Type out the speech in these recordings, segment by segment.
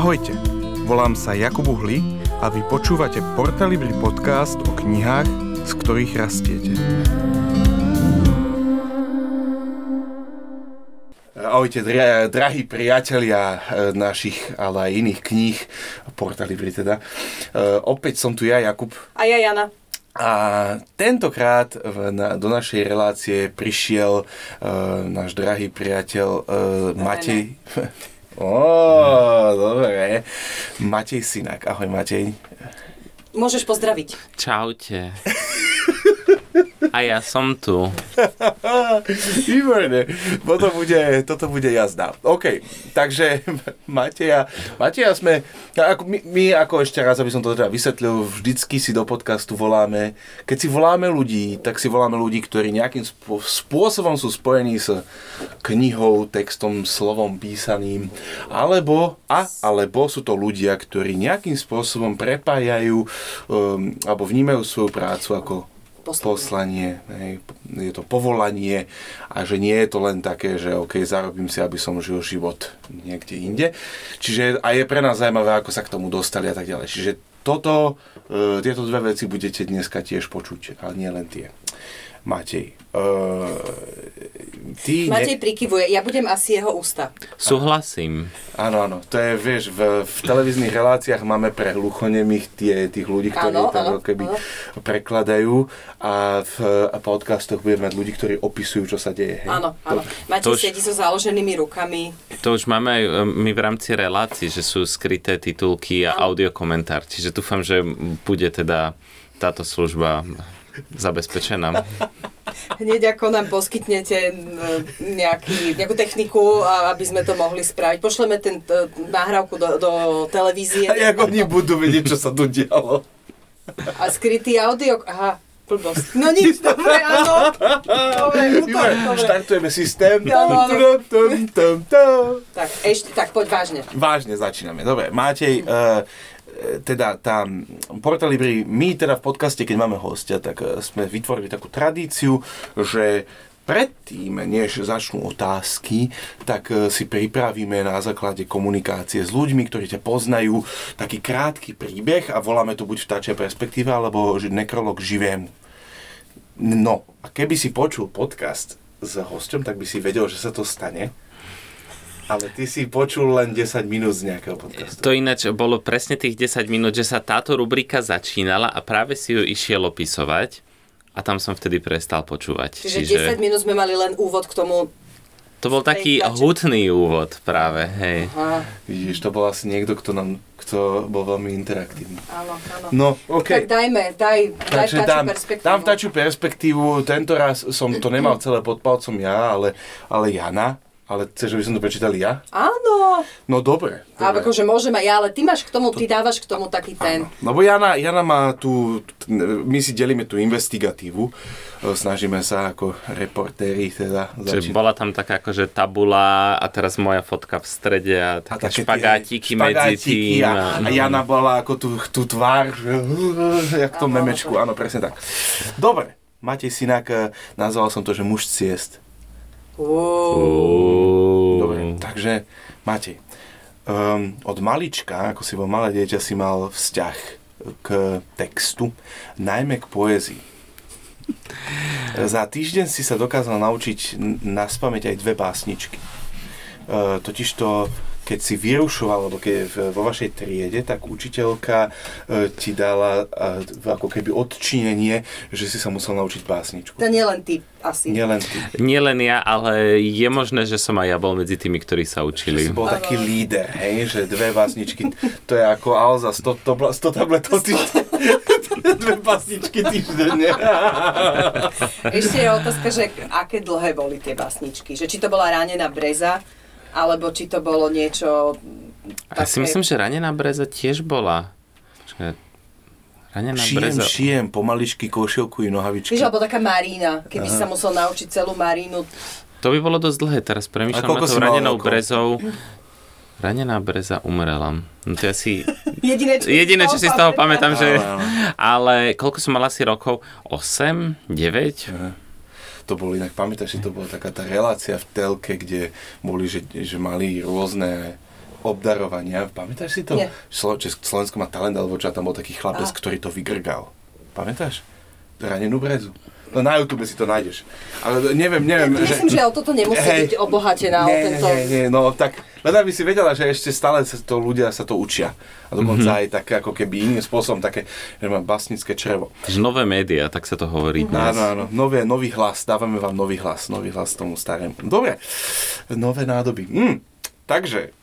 Ahojte, volám sa Jakub Uhli a vy počúvate Porta Libri podcast o knihách, z ktorých rastiete. Ahojte, drahí priatelia našich, ale aj iných kníh, Porta Libri teda. Opäť som tu ja, Jakub. A ja, Jana. A tentokrát do našej relácie prišiel náš drahý priateľ Matej. Dobre. Matej Synak. Ahoj, Matej. Môžeš pozdraviť. Čaute. A ja som tu. Výborné. Toto bude jazda. OK, takže Mateja sme... My ako ešte raz, aby som to teda vysvetlil, vždycky si do podcastu voláme... Keď si voláme ľudí, tak si voláme ľudí, ktorí nejakým spôsobom sú spojení s knihou, textom, slovom písaným. Alebo sú to ľudia, ktorí nejakým spôsobom prepájajú alebo vnímajú svoju prácu ako... poslanie, je to povolanie a že nie je to len také, že OK, zarobím si, aby som žil život niekde inde. Čiže a je pre nás zaujímavé, ako sa k tomu dostali a tak ďalej. Čiže tieto dve veci budete dneska tiež počuť, ale nie len tie. Matej. Matej prikyvuje, ja budem asi jeho ústa. Súhlasím. Áno, to je, vieš, v televíznych reláciách máme pre hluchonemých tých ľudí, ktorí prekladajú a v podcastoch budeme mať ľudí, ktorí opisujú, čo sa deje. Áno. Matej sedí so založenými rukami. To už máme aj my v rámci relácií, že sú skryté titulky a audiokomentár, čiže dúfam, že bude teda táto služba... zabezpečená. Hneď ako nám poskytnete nejakú techniku, aby sme to mohli spraviť. Pošleme nahrávku do televízie. A ako oni budú vedieť, čo sa tu dialo. A skrytý audio... Aha, blbosť. No nič, dobre, áno. Dobre. Štartujeme systém. Tak, poď vážne. Vážne začíname. Dobre, Matej... teda tam Porta Libri, my teda v podcaste, keď máme hostia, tak sme vytvorili takú tradíciu, že predtým, než začnú otázky, tak si pripravíme na základe komunikácie s ľuďmi, ktorí ťa poznajú, taký krátky príbeh a voláme to buď vtáčia perspektíva, alebo nekrolog živému. No, a keby si počul podcast s hosťom, tak by si vedel, že sa to stane. Ale ty si počul len 10 minút z nejakého podcastu. To ináč bolo presne tých 10 minút, že sa táto rubrika začínala a práve si ju išiel opisovať a tam som vtedy prestal počúvať. Čiže 10 minút sme mali len úvod k tomu. To bol taký hutný úvod práve, hej. Aha. Vidíš, to bol asi niekto, kto bol veľmi interaktívny. Áno. No, OK. Tak daj vtáčiu perspektívu. Dám vtáčiu perspektívu, tento raz som to nemal celé pod palcom ja, ale Jana. Ale chceš, že by som to prečítal ja? Áno. No dobre. A akože môžem aj ja, ale ty dávaš k tomu taký ten. Áno. Lebo Jana má tu, my si delíme tú investigatívu. Snažíme sa ako reportéri teda začínať. Čiže bola tam taká akože tabula a teraz moja fotka v strede a také špagátiky medzi tým. A Jana bola ako tú tvár, že jak to memečku. Áno, presne tak. Dobre. Matej Synak, nazval som to, že muž ciest. Dobre, takže Matej, od malička, ako si bol malé dieťa, si mal vzťah k textu, najmä k poézii. Za týždeň si sa dokázal naučiť naspamäť aj dve básničky. Totižto, keď si vyrušoval vo vašej triede, tak učiteľka ti dala ako keby odčinenie, že si sa musel naučiť básničku. To nie len ty. Asi. Nie len ja, ale je možné, že som aj ja bol medzi tými, ktorí sa učili. Že si bol taký líder, hej, že dve básničky, to je ako Alza, 100 tabletov týždne, dve básničky týždenne. Ešte je otázka, že aké dlhé boli tie básničky, že či to bola ranená breza, alebo či to bolo niečo také... Ja si myslím, že ranená breza tiež bola. Šijem pomaličky košielku i nohavičky. Víš, alebo taká marína, keby si sa musel naučiť celú marínu. To by bolo dosť dlhé, teraz premýšľam na to ranenou brezou. Ranená breza umrela. No to je asi... Jediné, čo si z toho pamätám, že... Ale koľko som mal asi rokov? 8? 9? Aha. To bolo inak, pamätáš, že to bola taká tá relácia v telke, kde boli, že mali rôzne obdarovania. Pamätáš si to? Slovensko má talent, alebo čo tam bol taký chlapec, ktorý to vygrgal. Pamätáš? Ranenú brezu. No na YouTube si to nájdeš. Ale neviem, ja, myslím, že o toto nemusí byť obohatená. No tak, leda by si vedela, že ešte stále ľudia sa to učia. A dokonca aj tak ako keby iným spôsobom, také, že mám básnické črevo. Nové médiá, tak sa to hovorí dnes. Áno, nový hlas, dávame vám nový hlas tomu starému. Dobre, nové nádoby. Takže,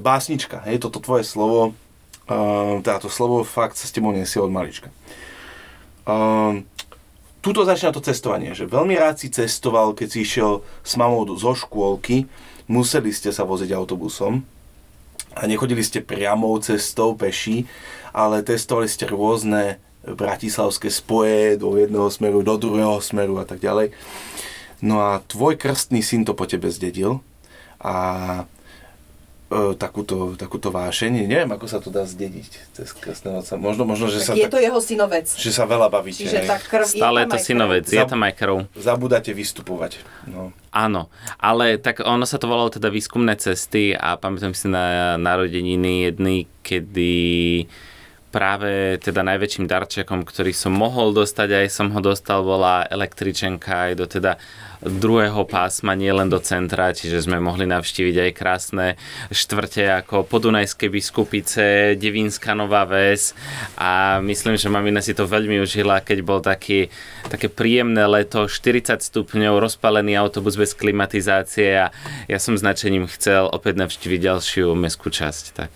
básnička, hej, toto tvoje slovo, táto slovo fakt sa s tebou nesie od malička. Tuto začína to cestovanie, že veľmi rád si cestoval, keď si išiel s mamou zo škôlky, museli ste sa voziť autobusom a nechodili ste priamou cestou peši, ale testovali ste rôzne bratislavské spoje do jedného smeru, do druhého smeru a tak ďalej. No a tvoj krstný syn to po tebe zdedil a takúto vášenie. Neviem, ako sa to dá zdediť cez krstného otca. Možno, že tak sa... Je to jeho synovec. Že sa veľa bavíte. Čiže tá krv, stále je to synovec, je tam aj krv. Zabudáte vystupovať. No. Áno, ale tak ono sa to volalo teda výskumné cesty a pamätám si na narodeniny jedny, kedy práve teda najväčším darčekom, ktorý som mohol dostať, aj som ho dostal, bola električenka aj do teda druhého pásma, nie len do centra, čiže sme mohli navštíviť aj krásne štvrte ako Podunajské Biskupice, Devínska Nová Ves a myslím, že mamina si to veľmi užila, keď bol také príjemné leto, 40 stupňov, rozpálený autobus bez klimatizácie a ja som značením chcel opäť navštíviť ďalšiu mestskú časť. Tak.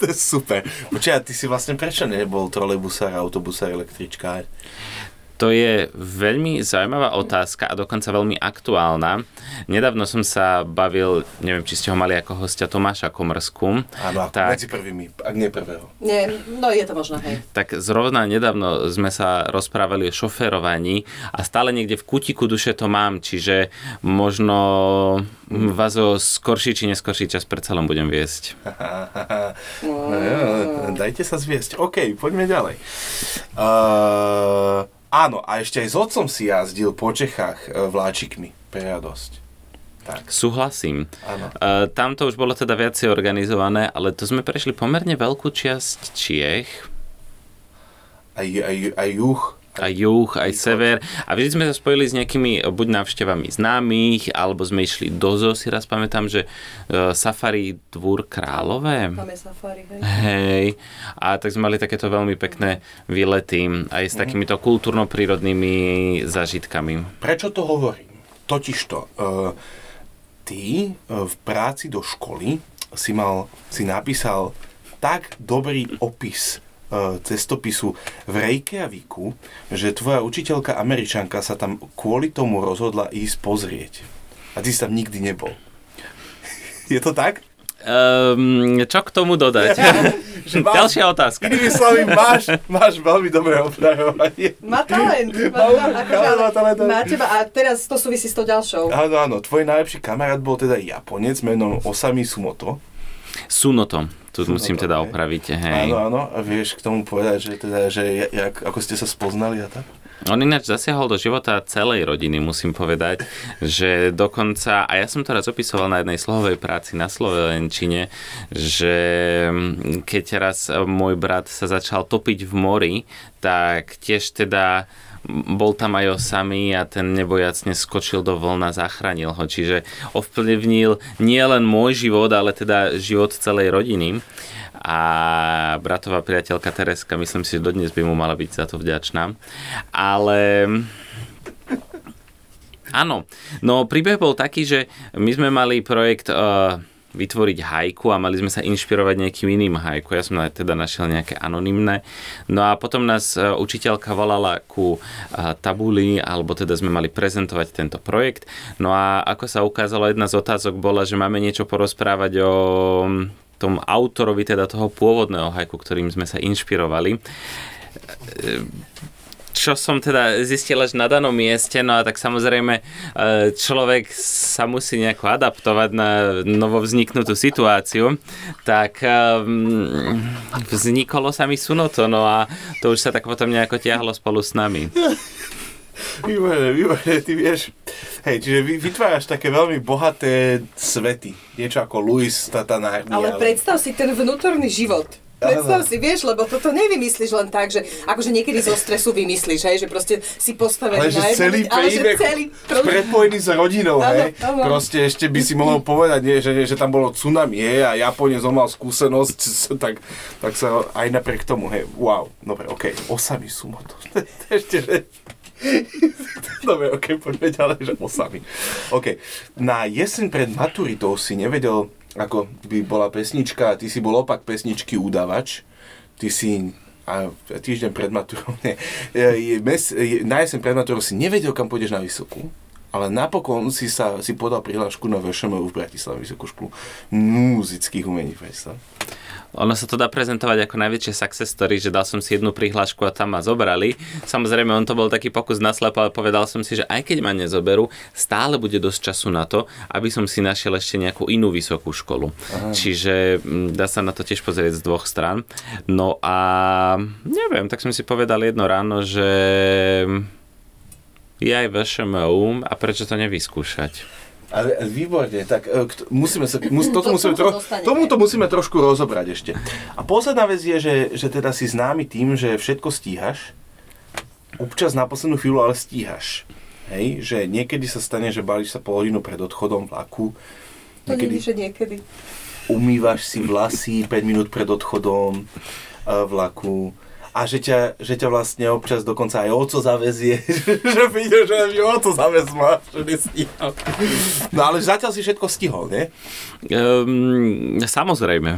To je super. Počkaj, ty si vlastne prečo nebol trolejbusár, autobusár, električkár? To je veľmi zaujímavá otázka a dokonca veľmi aktuálna. Nedávno som sa bavil, neviem, či ste ho mali ako hostia, Tomáša Komrsku. Áno, tak, medzi prvými, ak nie prvého. Nie, no je to možno, hej. Tak zrovna nedávno sme sa rozprávali o šoférovaní a stále niekde v kútiku duše to mám, čiže možno vás o skorší či neskorší čas predsa len budem viesť. No, dajte sa zviesť. OK, poďme ďalej. Áno, a ešte aj s otcom si jazdil po Čechách vláčikmi pre radosť. Tak. Súhlasím. Tam to už bolo teda viacej organizované, ale to sme prešli pomerne veľkú časť Čiech. Aj juh. Aj juh, aj sever. A vždy sme sa spojili s nejakými buď návštevami známych, alebo sme išli do zoo, si raz pamätám, že safari Dvúr Králové. Tam je safari, hej. Hej. A tak sme mali takéto veľmi pekné výlety, aj s takýmito kultúrno-prírodnými zážitkami. Prečo to hovorím? Totižto, ty v práci do školy si napísal tak dobrý opis cestopisu v Reykjavíku, že tvoja učiteľka Američanka sa tam kvôli tomu rozhodla ísť pozrieť. A ty si tam nikdy nebol. Je to tak? Čo k tomu dodať? Ďalšia otázka. Inými slovami, máš veľmi dobré obdarovanie. Má talent. Má teba. A teraz to súvisí s tou ďalšou. Áno. Tvoj najlepší kamarát bol teda Japonec menom Osamu Sumoto. Musím teda opraviť, hej. Áno, a vieš k tomu povedať, že teda, že ako ste sa spoznali a tak? On ináč zasiahol do života celej rodiny, musím povedať, že dokonca, a ja som to raz opisoval na jednej slohovej práci na slovenčine, že keď raz môj brat sa začal topiť v mori, tak tiež teda bol tam aj Osamý a ten nebojacne skočil do vlna, zachránil ho. Čiže ovplyvnil nie len môj život, ale teda život celej rodiny. A bratová priateľka Tereska, myslím si, že dodnes by mu mala byť za to vďačná. Ale... Áno. No príbeh bol taký, že my sme mali projekt... vytvoriť haiku a mali sme sa inšpirovať nejakým iným haiku. Ja som teda našiel nejaké anonymné. No a potom nás učiteľka volala ku tabuli, alebo teda sme mali prezentovať tento projekt. No a ako sa ukázalo, jedna z otázok bola, že máme niečo porozprávať o tom autorovi, teda toho pôvodného haiku, ktorým sme sa inšpirovali. Čo som teda zistil až na danom mieste, no a tak samozrejme človek sa musí nejako adaptovať na novovzniknutú situáciu, tak vzniklo Osamu Sumoto, no a to už sa tak potom nejako tiahlo spolu s nami. Výborné, ty vieš. Hej, čiže vytváraš také veľmi bohaté svety. Niečo ako Lewis, tá Narnia. Ale predstav si ten vnútorný život. Predstav si, vieš, lebo toto nevymyslíš len tak, že akože niekedy zo stresu vymyslíš, hej, že proste si postavený na jednu... Ale že celý prepojený s rodinou, hej. Proste ešte by si mohol povedať, nie, že tam bolo tsunami, hej, a Japonec mal skúsenosť, tak sa aj napriek tomu, hej, wow, dobre, okej, Osamu Sumoto. Ešte, že... Dobre, okej, poďme ďalej, že Osamu. Okej, na jeseň pred maturitou si nevedel... ako by bola pesnička, ty si bol opak pesničky Udavač, ty si a týždeň pred maturou, na jeseň pred maturou si nevedel, kam pôjdeš na vysokú, ale napokon si podal prihlášku na VŠMU v Bratislave, Vysokú školu múzických umení v Bratislave. Ono sa to dá prezentovať ako najväčšie success story, že dal som si jednu prihlášku a tam ma zobrali. Samozrejme, on to bol taký pokus naslepo, ale povedal som si, že aj keď ma nezoberú, stále bude dosť času na to, aby som si našiel ešte nejakú inú vysokú školu. Aha. Čiže dá sa na to tiež pozrieť z dvoch strán. No a neviem, tak som si povedal jedno ráno, že je aj VŠMU a prečo to nevyskúšať? Ale výborne, tak musíme trošku rozobrať ešte. A posledná vec je, že teda si známy tým, že všetko stíhaš, občas na poslednú chvíľu, ale stíhaš. Hej, že niekedy sa stane, že balíš sa pol hodinu pred odchodom vlaku. Niekedy. Umývaš si vlasy 5 minút pred odchodom vlaku. A že ťa vlastne občas dokonca aj oco zavezie, že vidíš, že mi oco zavezma, že nestíhal. No ale zatiaľ si všetko stihol, nie? Samozrejme.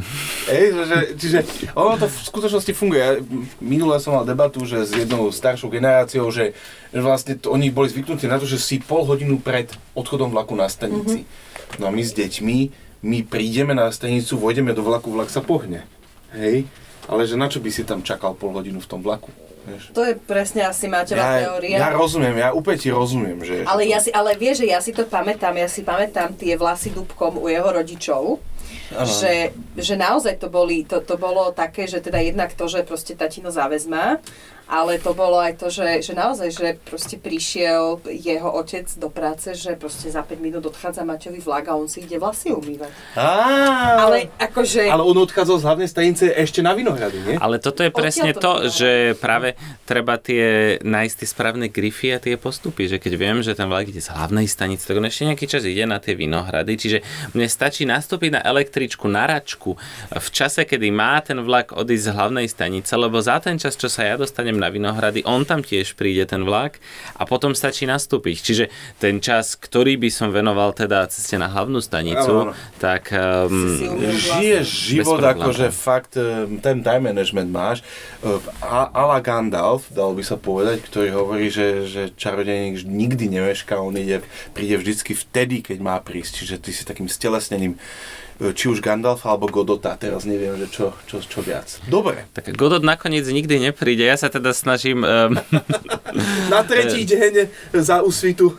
Čiže ono to v skutočnosti funguje. Ja minule som mal debatu, že s jednou staršou generáciou, že vlastne oni boli zvyknutí na to, že si pol hodinu pred odchodom vlaku na stanici. Mm-hmm. No a my s deťmi, my prídeme na stanicu, vojdeme do vlaku, vlak sa pohne. Hej? Ale že na čo by si tam čakal pol hodinu v tom vlaku? Vieš? To je presne asi Matejová teória. Ja rozumiem, ja úplne ti rozumiem, že... Ale vieš, že ja si pamätám tie vlasy dúbkom u jeho rodičov. Že naozaj to bolo také, že teda jednak to, že proste tatino záväzma, ale to bolo aj to, že naozaj, že proste prišiel jeho otec do práce, že proste za 5 minút odchádza Matejový vlak a on si ide vlasy umývať. Ale akože... Ale on odchádzal z hlavnej stanice ešte na Vinohrady, nie? Ale toto je presne to, že práve treba tie nájsť tie správne grify a tie postupy, že keď viem, že ten vlak ide z hlavnej stanice, tak on ešte nejaký čas ide na tie Vinohrady, čiže mne stačí nastúpiť na električku, na račku, v čase, kedy má ten vlak odísť z hlavnej stanice, lebo za ten čas, čo sa ja dostanem na Vinohrady, on tam tiež príde ten vlak a potom stačí nastúpiť. Čiže ten čas, ktorý by som venoval teda ceste na hlavnú stanicu, tak... žiješ život akože fakt, ten time management máš, a la Gandalf, dalo by sa povedať, ktorý hovorí, že čarodejník nikdy nemešká, on príde vždycky vtedy, keď má prísť. Čiže ty si takým stelesnením či už Gandalf alebo Godota, teraz neviem, že čo viac. Dobre. Tak Godot nakoniec nikdy nepríde, ja sa teda snažím... Na tretí deň za úsvitu.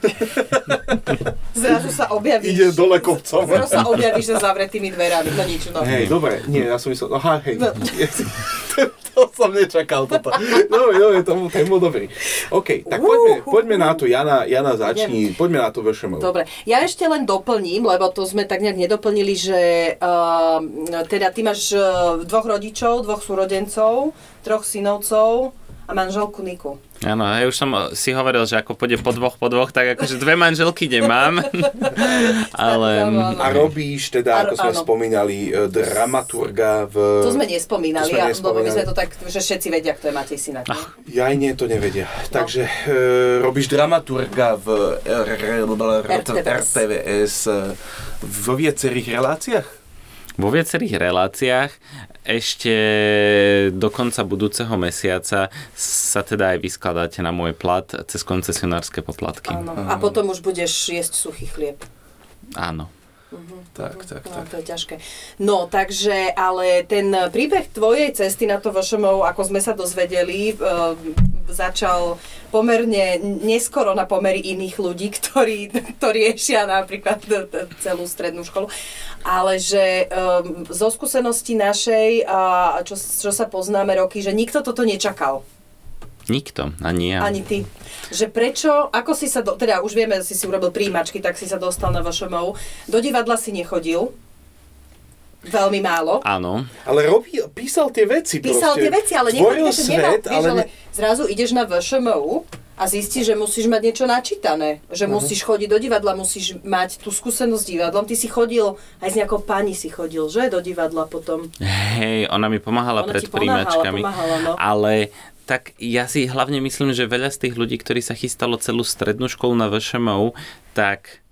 Zrazu sa objavíš. Ide dole kopcom. Zrazu sa objavíš za zavretými dverami, to nič. No. Hej, dobre, nie, ja som myslel, aha, hej. No. To som nečakal toto. Dobre, to bol dobrý. OK, tak poďme na to, Jana začni, poďme na to VŠMU. Dobre, ja ešte len doplním, lebo to sme tak nejak nedoplnili, že teda ty máš dvoch rodičov, dvoch súrodencov, troch synovcov a manželku Niku. Áno, ja už som si hovoril, že ako pôjde po dvoch, tak akože dve manželky nemám. Ale... A robíš teda, ako sme spomínali, dramaturga v... To sme nespomínali. Lebo my sme to tak, že všetci vedia, kto je Matej Synak. Ja aj nie, to nevedia. Takže robíš dramaturga v RTVS vo viacerých reláciách? Vo viacerých reláciách. Ešte do konca budúceho mesiaca sa teda aj vyskladáte na môj plat cez koncesionárske poplatky. Áno. A potom už budeš jesť suchý chlieb. Áno. Tak. No, to je ťažké. No, takže, ale ten príbeh tvojej cesty na to VŠMU, ako sme sa dozvedeli, začal pomerne neskoro na pomery iných ľudí, ktorí riešia napríklad celú strednú školu. Ale že zo skúsenosti našej, čo sa poznáme roky, že nikto toto nečakal. Nikto, ani ja. Ani ty. Že prečo, ako si sa, teda už vieme, si urobil príjimačky, tak si sa dostal na VŠMU. Do divadla si nechodil. Veľmi málo. Áno. Ale písal tie veci. Písal proste tie veci, ale niekto to nemal. Ale... Vieš, ale zrazu ideš na VŠMU a zistíš, že musíš mať niečo načítané. Že musíš chodiť do divadla, musíš mať tú skúsenosť s divadlom. Ty si chodil, aj s nejakou pani si chodil, že? Do divadla potom. Hej, ona mi pomáhala pred príjmačkami. No. Ale tak ja si hlavne myslím, že veľa z tých ľudí, ktorí sa chystalo celú strednú školu na VŠMU, tak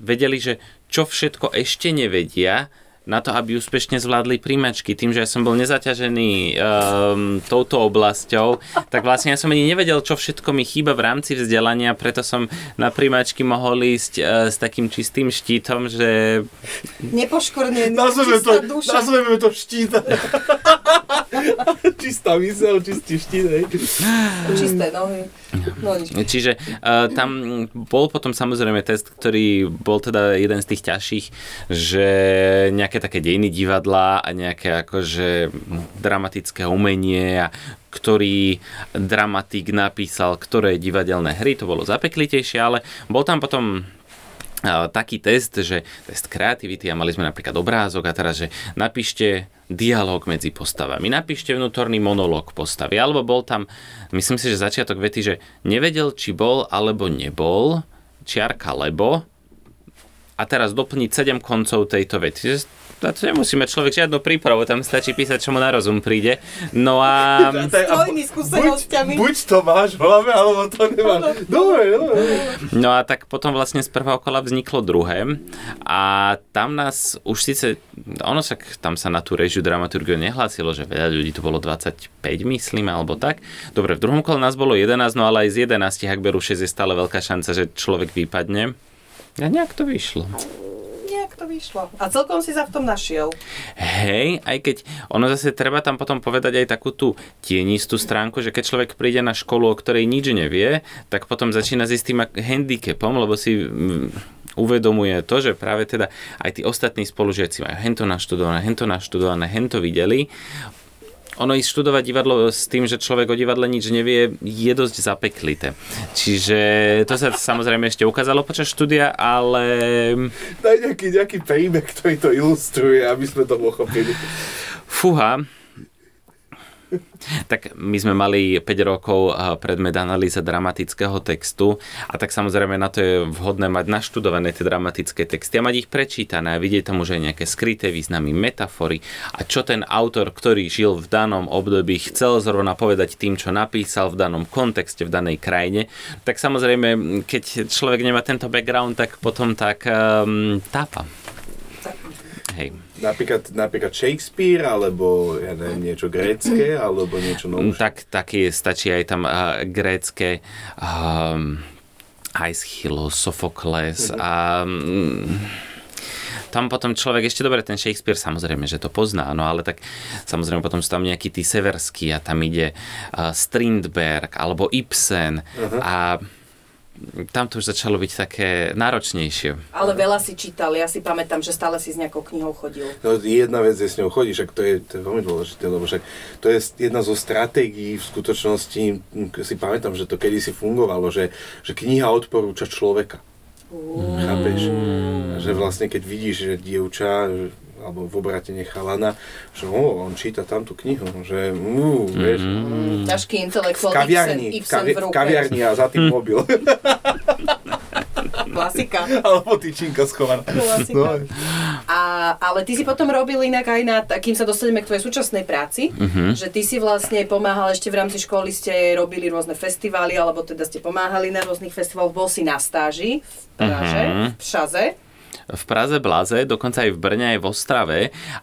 vedeli, že čo všetko ešte nevedia, na to, aby úspešne zvládli príjmačky. Tým, že ja som bol nezaťažený touto oblasťou, tak vlastne ja som ani nevedel, čo všetko mi chýba v rámci vzdelania, preto som na príjmačky mohol ísť s takým čistým štítom, že... Nepoškornený, čistá duša. Nazveme to štít. Čistá mysel, čistý štít. Hej. Čisté nohy. No, čiže tam bol potom samozrejme test, ktorý bol teda jeden z tých ťažších, že nejaké také dejiny divadla a nejaké akože dramatické umenie a ktorý dramatik napísal ktoré divadelné hry, to bolo zapeklitejšie, ale bol tam potom taký test, že test kreativity a mali sme napríklad obrázok a teraz, že napíšte dialóg medzi postavami, napíšte vnútorný monológ postavy, alebo bol tam, myslím si, že začiatok vety, že nevedel, či bol alebo nebol, čiarka lebo, a teraz doplniť 7 koncov tejto vety. Na to nemusíme človek žiadnu prípravu, tam stačí písať, čo mu na rozum príde. No a... buď to máš v hlave, alebo to nemáš. Dobre. No a tak potom vlastne z prvého kola vzniklo druhé. A tam nás už síce... Ono však tam sa na tú režiu dramaturgiu nehlásilo, že veľa ľudí, to bolo 25, myslím, alebo tak. Dobre, v druhom kole nás bolo 11, no ale aj z 11, ak berú 6, je stále veľká šanca, že človek vypadne. A nejak to vyšlo. A celkom si sa v tom našiel. Hej, aj keď ono zase treba tam potom povedať aj takú tú tienistú stránku, že keď človek príde na školu, o ktorej nič nevie, tak potom začína s istým handicapom, lebo si uvedomuje to, že práve teda aj tí ostatní spolužiaci majú hento naštudované, hento videli. Ono ísť študovať divadlo s tým, že človek o divadle nič nevie, je dosť zapeklité. Čiže to sa samozrejme ešte ukázalo počas štúdia, ale... Daj nejaký príbeh, ktorý to ilustruje, aby sme to pochopili. Fúha. Tak my sme mali 5 rokov predmet analýza dramatického textu a tak samozrejme na to je vhodné mať naštudované tie dramatické texty a mať ich prečítané a vidieť tam už aj nejaké skryté významy, metafory a čo ten autor, ktorý žil v danom období, chcel zrovna povedať tým, čo napísal v danom kontexte, v danej krajine. Tak samozrejme, keď človek nemá tento background, tak potom tak tápa. Hej. Napríklad Shakespeare, alebo ja neviem, niečo grécké, alebo niečo novšie. Taký stačí aj tam grécké, Eichylos, Sofokles a... Tam potom človek, ešte dobre, ten Shakespeare samozrejme, že to pozná, no ale tak samozrejme potom sú tam nejakí tí severskí a tam ide Strindberg, alebo Ibsen a... Tam to už začalo byť také náročnejšie. Ale veľa si čítal, ja si pamätám, že stále si s nejakou knihou chodil. No, jedna vec je s ňou chodíš, však to je veľmi dôležité, lebo však to je jedna zo stratégií v skutočnosti, si pamätám, že to kedysi fungovalo, že kniha odporúča človeka. Chápeš? Že vlastne keď vidíš, že dievča, alebo v obratene chalana, že on číta tam tú knihu, že vieš. Ťažký intelektuál Ibsen v kaviarni a za tým mobil. Klasika. Alebo tyčinka schovaná. No. Ale ty si potom robil inak aj na, kým sa dostaneme k tvojej súčasnej práci, že ty si vlastne pomáhal ešte v rámci školy, ste robili rôzne festivály, alebo teda ste pomáhali na rôznych festivaloch, bol si na stáži v Prahe, v Šaze. V Praze, Blaze, dokonca aj v Brne, aj v Ostrave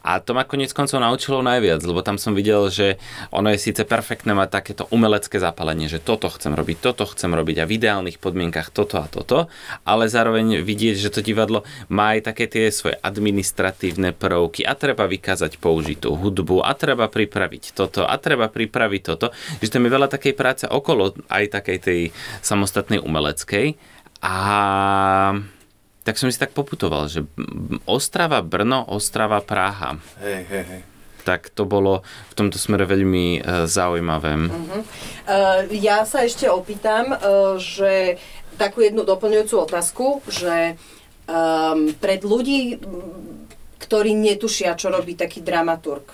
a to ma koniec koncov naučilo najviac, lebo tam som videl, že ono je síce perfektné mať takéto umelecké zapálenie, že toto chcem robiť a v ideálnych podmienkach toto a toto, ale zároveň vidieť, že to divadlo má aj také tie svoje administratívne prvky a treba vykázať použitú hudbu a treba pripraviť toto a treba pripraviť toto, že tam je veľa takej práce okolo aj takej tej samostatnej umeleckej a... Tak som si tak poputoval, že Ostrava, Brno, Ostrava, Praha. Hej. tak to bolo v tomto smere veľmi zaujímavé. Uh-huh. Ja sa ešte opýtam, že takú jednu doplňujúcu otázku, že pred ľudí, ktorí netušia, čo robí taký dramaturg.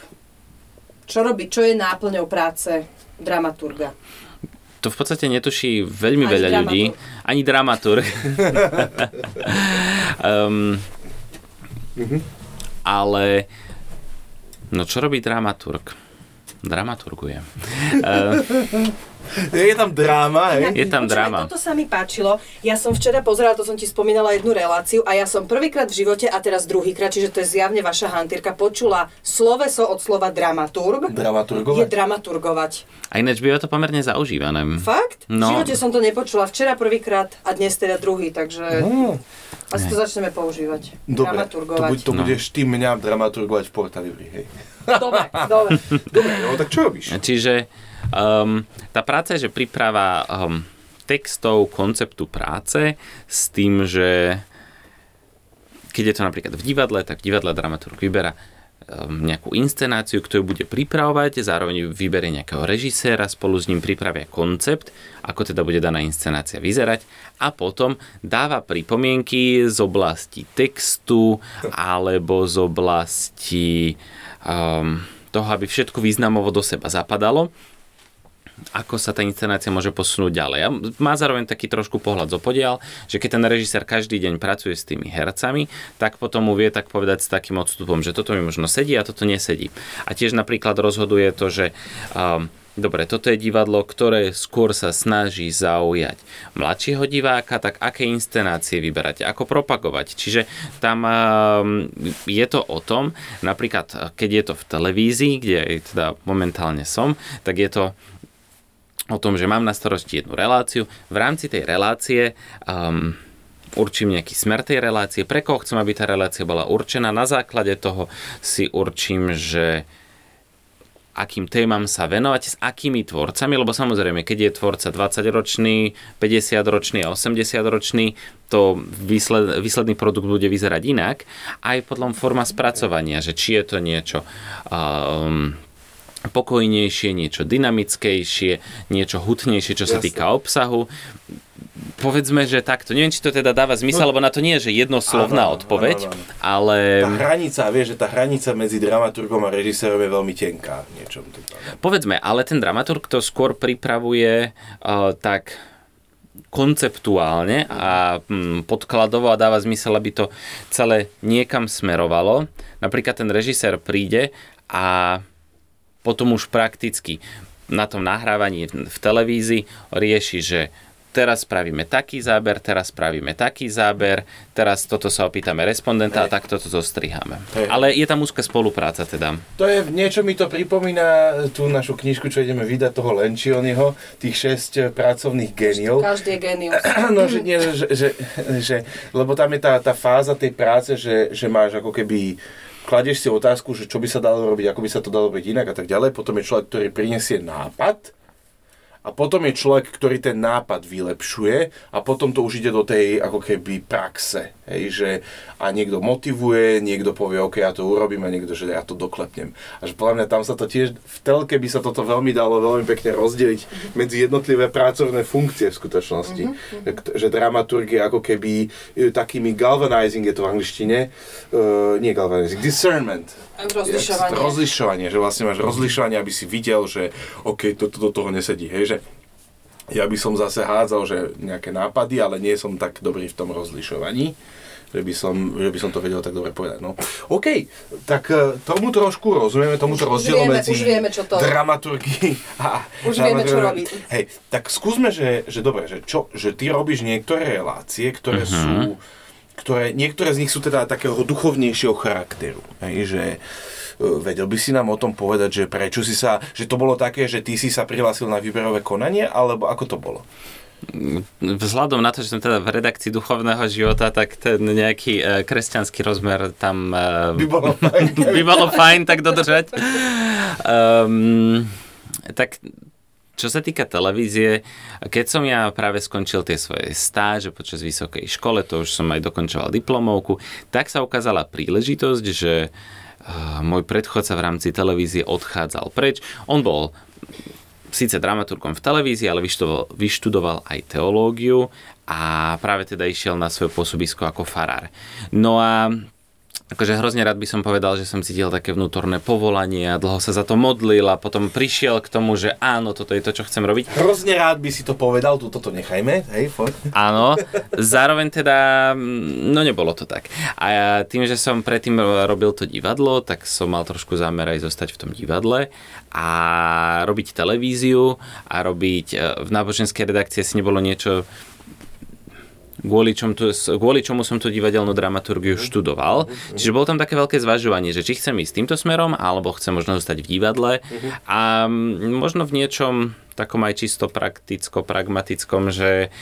Čo robí, čo je náplňou práce dramaturga? To v podstate netuší veľmi veľa ľudí. Ani dramaturg. Ale no čo robí dramaturg? Dramaturguje. Je tam dráma, hej? Je tam dráma. Toto sa mi páčilo. Ja som včera pozerala, to som ti spomínala, jednu reláciu a ja som prvýkrát v živote a teraz druhýkrát, čiže to je zjavne vaša hantírka, počula sloveso od slova dramaturg. Dramaturgovať. Je dramaturgovať. A ináč býva to pomerne zaužívané. Fakt? No. V živote som to nepočula. Včera prvýkrát a dnes teda druhý, takže... No. Asi to začneme používať. Dobre, dramaturgovať. To budeš ty mňa dramaturgovať v Porta Libri, hej? Dobre, dobre. Dobre, no tak čo robíš? Čiže tá práca je, že príprava textov, konceptu práce s tým, že keď je to napríklad v divadle, tak v divadle dramaturg vyberá nejakú inscenáciu, ktorú bude pripravovať, zároveň vyberie nejakého režiséra, spolu s ním pripravia koncept, ako teda bude daná inscenácia vyzerať a potom dáva pripomienky z oblasti textu alebo z oblasti toho, aby všetko významovo do seba zapadalo, ako sa tá inscenácia môže posunúť ďalej. A má zároveň taký trošku pohľad zopodiaľ, že keď ten režisér každý deň pracuje s tými hercami, tak potom mu vie tak povedať s takým odstupom, že toto mi možno sedí a toto nesedí. A tiež napríklad rozhoduje to, že dobre, toto je divadlo, ktoré skôr sa snaží zaujať mladšieho diváka, tak aké inscenácie vyberať, ako propagovať. Čiže tam je to o tom, napríklad keď je to v televízii, kde teda momentálne som, tak je to o tom, že mám na starosti jednu reláciu. V rámci tej relácie určím nejaký smer tej relácie, pre koho chcem, aby tá relácia bola určená. Na základe toho si určím, že akým témam sa venovať, s akými tvorcami, lebo samozrejme, keď je tvorca 20-ročný, 50-ročný a 80-ročný, to výsledný produkt bude vyzerať inak. Aj podľa forma spracovania, že či je to niečo pokojnejšie, niečo dynamickejšie, niečo hutnejšie, čo sa týka obsahu. Povedzme, že takto. Neviem, či to teda dáva zmysel, lebo na to nie je, že jednoslovná odpoveď, ale... Tá hranica, vieš, že tá hranica medzi dramaturgom a režisérom je veľmi tenká v niečom. Povedzme, ale ten dramaturg to skôr pripravuje tak konceptuálne a podkladovo a dáva zmysel, aby to celé niekam smerovalo. Napríklad ten režisér príde a potom už prakticky na tom nahrávaní v televízii rieši, že teraz spravíme taký záber, teraz spravíme taký záber, teraz toto sa opýtame respondenta a takto to zostriháme. Ale je tam úzka spolupráca teda. To je, niečo mi to pripomína tú našu knižku, čo ideme vydať, toho Lencioniho, tých 6 pracovných géniov. Každý je génius. No, že, lebo tam je tá fáza tej práce, že máš ako keby... Kladieš si otázku, že čo by sa dalo robiť, ako by sa to dalo robiť inak a tak ďalej. Potom je človek, ktorý prinesie nápad a potom je človek, ktorý ten nápad vylepšuje a potom to už ide do tej ako keby praxe. Hej, že a niekto motivuje, niekto povie, OK, ja to urobím a niekto, že ja to doklepnem. Až podľa mňa tam sa to tiež, v telke by sa toto veľmi dalo veľmi pekne rozdeliť medzi jednotlivé pracovné funkcie v skutočnosti. Mm-hmm. Že dramaturg je ako keby takými galvanizing, je to v angličtine, nie galvanizing, discernment. Rozlišovanie. Rozlišovanie, že vlastne máš rozlišovanie, aby si videl, že OK, toto do toho nesedí, hej, že ja by som zase hádzal, že nejaké nápady, ale nie som tak dobrý v tom rozlišovaní, že by som to vedel tak dobre povedať, no. OK, tak tomu trošku rozumieme, tomuto rozdielu medzi dramaturgií a... Už vieme, čo robí. Hej, tak skúsme, že dobre, že ty robíš niektoré relácie, ktoré sú... Niektoré z nich sú teda takého duchovnejšieho charakteru. Hej, že vedel by si nám o tom povedať, že prečo si sa, že to bolo také, že ty si sa prihlásil na výberové konanie, alebo ako to bolo? Vzhľadom na to, že som teda v redakcii duchovného života, tak ten nejaký kresťanský rozmer tam by bolo fajn tak dodržať. Tak čo sa týka televízie, keď som ja práve skončil tie svoje stáže počas vysokej škole, to už som aj dokončoval diplomovku, tak sa ukázala príležitosť, že môj predchodca v rámci televízie odchádzal preč. On bol síce dramaturgom v televízii, ale vyštudoval aj teológiu a práve teda išiel na svoje pôsobisko ako farár. No a akože hrozne rád by som povedal, že som cítil také vnútorné povolanie a dlho sa za to modlil a potom prišiel k tomu, že áno, toto je to, čo chcem robiť. Hrozne rád by si to povedal, toto nechajme, hej, fakt. Áno, zároveň teda, no nebolo to tak. A tým, že som predtým robil to divadlo, tak som mal trošku zámer aj zostať v tom divadle a robiť televíziu a robiť v náboženskej redakcii si nebolo niečo, kvôli čomu som tú divadelnú dramaturgiu študoval. Čiže bolo tam také veľké zvažovanie, že či chcem ísť týmto smerom, alebo chcem možno zostať v divadle. A možno v niečom takom aj čisto prakticko-pragmatickom, že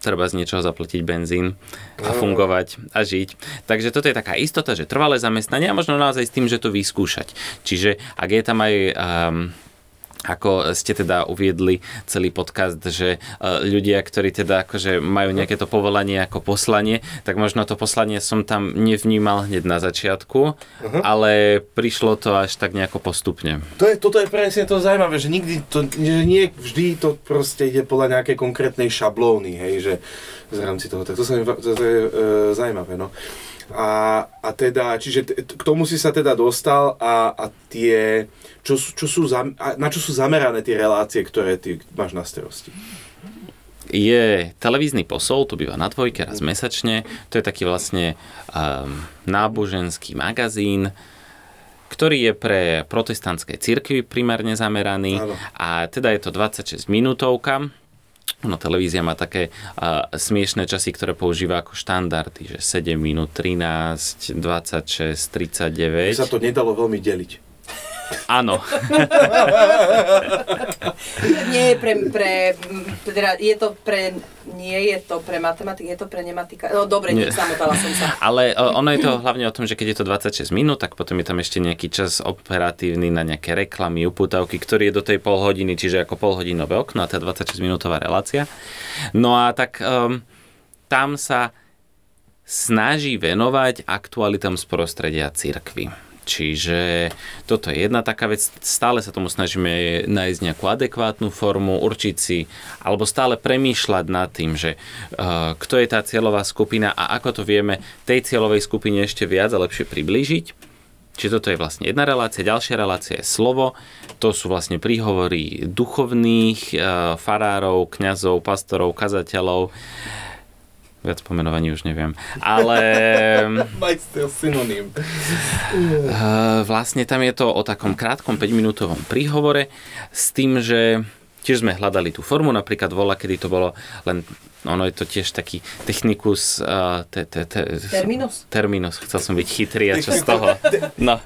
treba z niečoho zaplatiť benzín a fungovať a žiť. Takže toto je taká istota, že trvalé zamestnanie a možno naozaj s tým, že to vyskúšať. Čiže ak je tam aj... Ako ste teda uviedli celý podcast, že ľudia, ktorí teda akože majú nejaké to povolanie ako poslanie, tak možno to poslanie som tam nevnímal hneď na začiatku, ale prišlo to až tak nejako postupne. Toto je presne to zaujímavé, že nie vždy to proste ide podľa nejakej konkrétnej šablóny, hej, že v rámci toho, tak to je zaujímavé, no. A teda, čiže k tomu si sa teda dostal a tie, na čo sú zamerané tie relácie, ktoré ty máš na starosti? Je televízny Posol, to býva na Dvojke raz mesačne, to je taký vlastne náboženský magazín, ktorý je pre protestantské cirkvi primárne zameraný. Áno. A teda je to 26 minútovka. No, televízia má také smiešné časy, ktoré používa ako štandardy, že 7 minút, 13, 26, 39. Sa to nedalo veľmi deliť. Áno. Nie je pre matematik, je to pre nematika. No dobre, nie, zamotala som sa. Ale ono je to hlavne o tom, že keď je to 26 minút, tak potom je tam ešte nejaký čas operatívny na nejaké reklamy, upútavky, ktorý je do tej pol hodiny, čiže ako polhodinové okno a tá 26 minútová relácia. No a tak tam sa snaží venovať aktualitám z prostredia cirkvi. Čiže toto je jedna taká vec, stále sa tomu snažíme nájsť nejakú adekvátnu formu, určiť si, alebo stále premýšľať nad tým, že kto je tá cieľová skupina a ako to vieme tej cieľovej skupine ešte viac a lepšie priblížiť. Čiže toto je vlastne jedna relácia, ďalšia relácia je slovo, to sú vlastne príhovory duchovných, farárov, kňazov, pastorov, kazateľov. Viac pomenovaní už neviem, ale... Majster synonym. Vlastne tam je to o takom krátkom 5-minútovom príhovore s tým, že tiež sme hľadali tú formu, napríklad vola, kedy to bolo len... Ono je to tiež taký technikus... Terminus? Terminus, chcel som byť chytrý a čo z toho? No.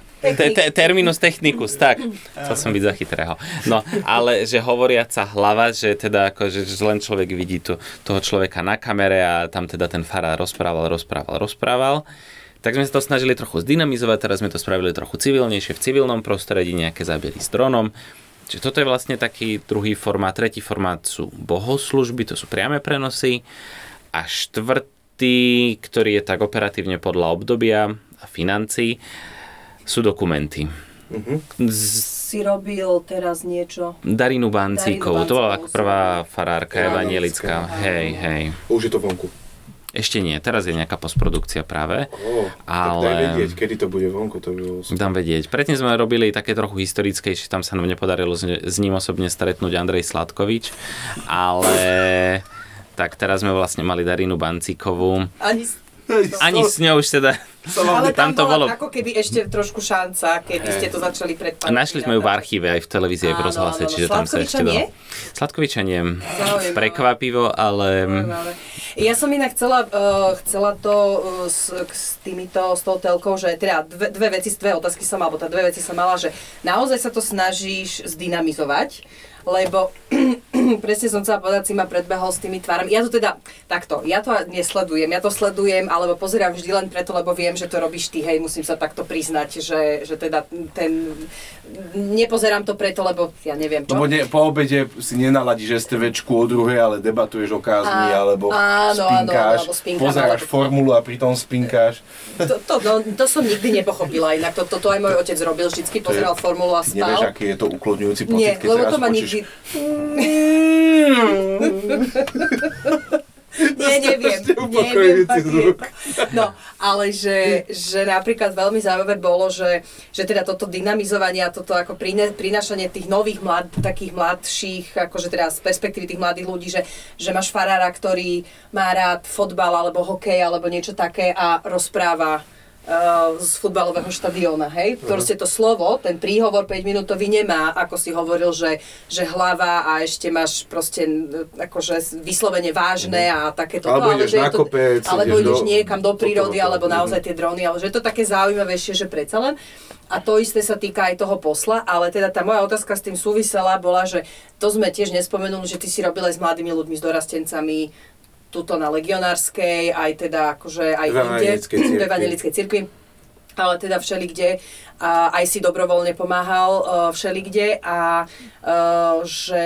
Terminus technicus, tak. Chcel som byť za chytrého. No, ale že hovoriaca hlava, že teda akože len človek vidí toho človeka na kamere a tam teda ten farár rozprával. Tak sme sa to snažili trochu zdynamizovať, teraz sme to spravili trochu civilnejšie, v civilnom prostredí, nejaké zábery s dronom. Čiže toto je vlastne taký druhý formát, tretí formát sú bohoslužby, to sú priame prenosy a štvrtý, ktorý je tak operatívne podľa obdobia a financií, sú dokumenty. Si robil teraz niečo? Darínu Bancíkovú, to bola ako prvá farárka evanjelická. Hej. Už je to vonku? Ešte nie, teraz je nejaká postprodukcia práve. Tak daj vedieť, kedy to bude vonku. To bylo... Dám vedieť. Predtým sme robili také trochu historickejšie, tam sa nám nepodarilo s ním osobne stretnúť Andrej Sladkovič, ale tak teraz sme vlastne mali Darínu Bancíkovú. Ani s ňou už teda... Ale tam to bolo ako keby ešte trošku šanca, keby ste to začali predpáčiť. Našli sme ju v archíve, aj v televízii, aj v rozhlase, čiže tam sa ešte dalo. Sladkoviča nie? Prekvapivo, ale... Ja som inak chcela to s tou telkou, že teda dve otázky som mala, že naozaj sa to snažíš zdynamizovať, lebo presne som chcela povedať, si ma predbehol s tými tvárami. Ja to teda takto, ja to nesledujem, ja to sledujem, alebo pozerám vždy len preto, lebo viem, že to robíš ty, hej, musím sa takto priznať, že teda ten, nepozerám to preto, lebo ja neviem čo. Lebo po obede si nenaladíš STVčku o druhej, ale debatuješ o kázni, alebo spinkáš, pozeráš formulu a pritom spinkáš. To som nikdy nepochopila, inak to aj môj otec robil, vždycky pozeral formulu a spal. Nevieš, aký je to uklodňujúci pocit, keď teraz počíš... Neviem. No, ale že napríklad veľmi zaujímavé bolo, že teda toto dynamizovanie a toto ako prinášanie tých nových takých mladších, akože teda z perspektívy tých mladých ľudí, že máš farára, ktorý má rád fotbal alebo hokej alebo niečo také a rozpráva z futbalového štadióna, hej? Proste to slovo, ten príhovor 5-minútový nemá, ako si hovoril, že hlava a ešte máš proste akože vyslovene vážne a takéto. Alebo ideš na kopec, alebo ideš niekam do prírody, alebo naozaj tie dróny, ale že je to také zaujímavejšie, že predsa len. A to isté sa týka aj toho posla, ale teda tá moja otázka s tým súvisela bola, že to sme tiež nespomenuli, že ty si robil aj s mladými ľuďmi, s dorastencami, tuto na Legionárskej, aj teda akože aj v Evanjelickej cirkvi, ale teda všelikde, a aj si dobrovoľne pomáhal všelikde a že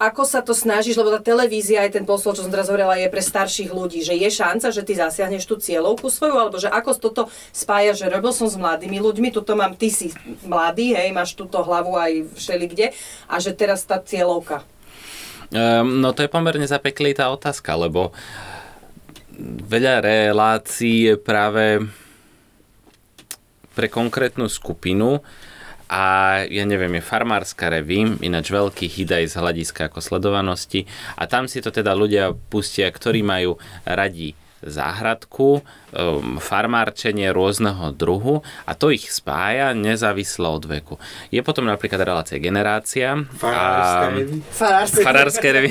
ako sa to snažíš, lebo tá televízia aj ten posol, čo som teraz hovorila, je pre starších ľudí, že je šanca, že ty zasiahneš tú cieľovku svoju, alebo že ako toto spája, že robil som s mladými ľuďmi, tuto mám, ty si mladý, hej, máš túto hlavu aj všelikde a že teraz tá cieľovka. No to je pomerne zapeklitá otázka, lebo veľa relácií je práve pre konkrétnu skupinu a ja neviem, je farmárska revy, ináč veľký hit aj z hľadiska ako sledovanosti a tam si to teda ľudia pustia, ktorí majú radi záhradku, farmárčenie rôzneho druhu a to ich spája nezávisle od veku. Je potom napríklad relácia generácia. Farárske revy.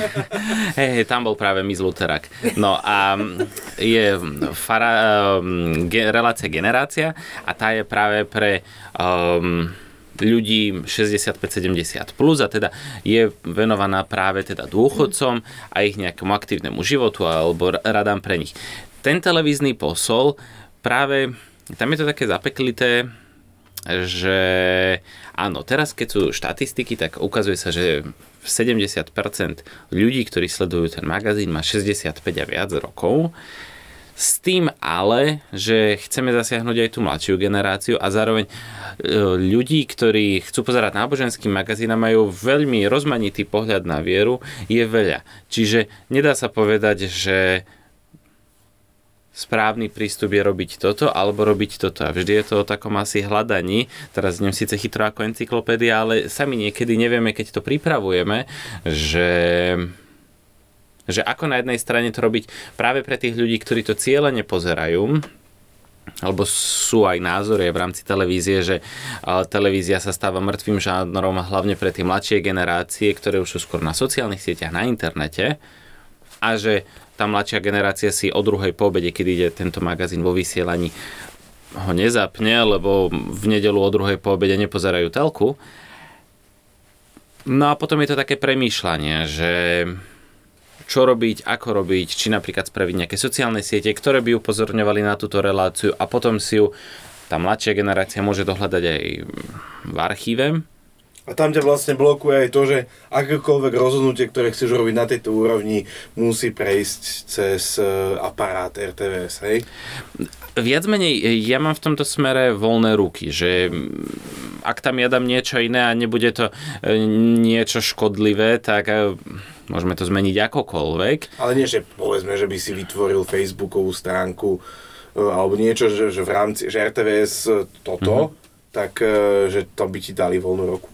Hej, tam bol práve Miss Luterák. No a je relácia generácia a tá je práve pre ľudí 65-70 plus a teda je venovaná práve teda dôchodcom a ich nejakému aktívnemu životu alebo radám pre nich. Ten televízny posol práve, tam je to také zapeklité, že áno, teraz keď sú štatistiky, tak ukazuje sa, že 70% ľudí, ktorí sledujú ten magazín, má 65 a viac rokov. S tým ale, že chceme zasiahnuť aj tú mladšiu generáciu a zároveň ľudí, ktorí chcú pozerať náboženský magazín a majú veľmi rozmanitý pohľad na vieru, je veľa. Čiže nedá sa povedať, že správny prístup je robiť toto alebo robiť toto. A vždy je to o takom asi hľadaní. Teraz idem síce chytro ako encyklopédia, ale sami niekedy nevieme, keď to pripravujeme, že ako na jednej strane to robiť práve pre tých ľudí, ktorí to cieľene pozerajú, alebo sú aj názory v rámci televízie, že televízia sa stáva mŕtvým žánrom hlavne pre tie mladšie generácie, ktoré už sú skôr na sociálnych sieťach, na internete a že tá mladšia generácia si o druhej po obede, keď ide tento magazín vo vysielaní, ho nezapne, lebo v nedeľu o druhej po obede nepozerajú telku. No a potom je to také premýšľanie, že čo robiť, ako robiť, či napríklad spraviť nejaké sociálne siete, ktoré by upozorňovali na túto reláciu a potom si ju tá mladšia generácia môže dohľadať aj v archíve. A tam ťa vlastne blokuje aj to, že akékoľvek rozhodnutie, ktoré chceš robiť na tejto úrovni, musí prejsť cez aparát RTVS, hej? Viac menej, ja mám v tomto smere voľné ruky, že ak tam ja dám niečo iné a nebude to niečo škodlivé, tak môžeme to zmeniť akokoľvek. Ale nie, že povedzme, že by si vytvoril Facebookovú stránku alebo niečo, že v rámci že RTVS toto, tak že tam by ti dali voľnú ruku.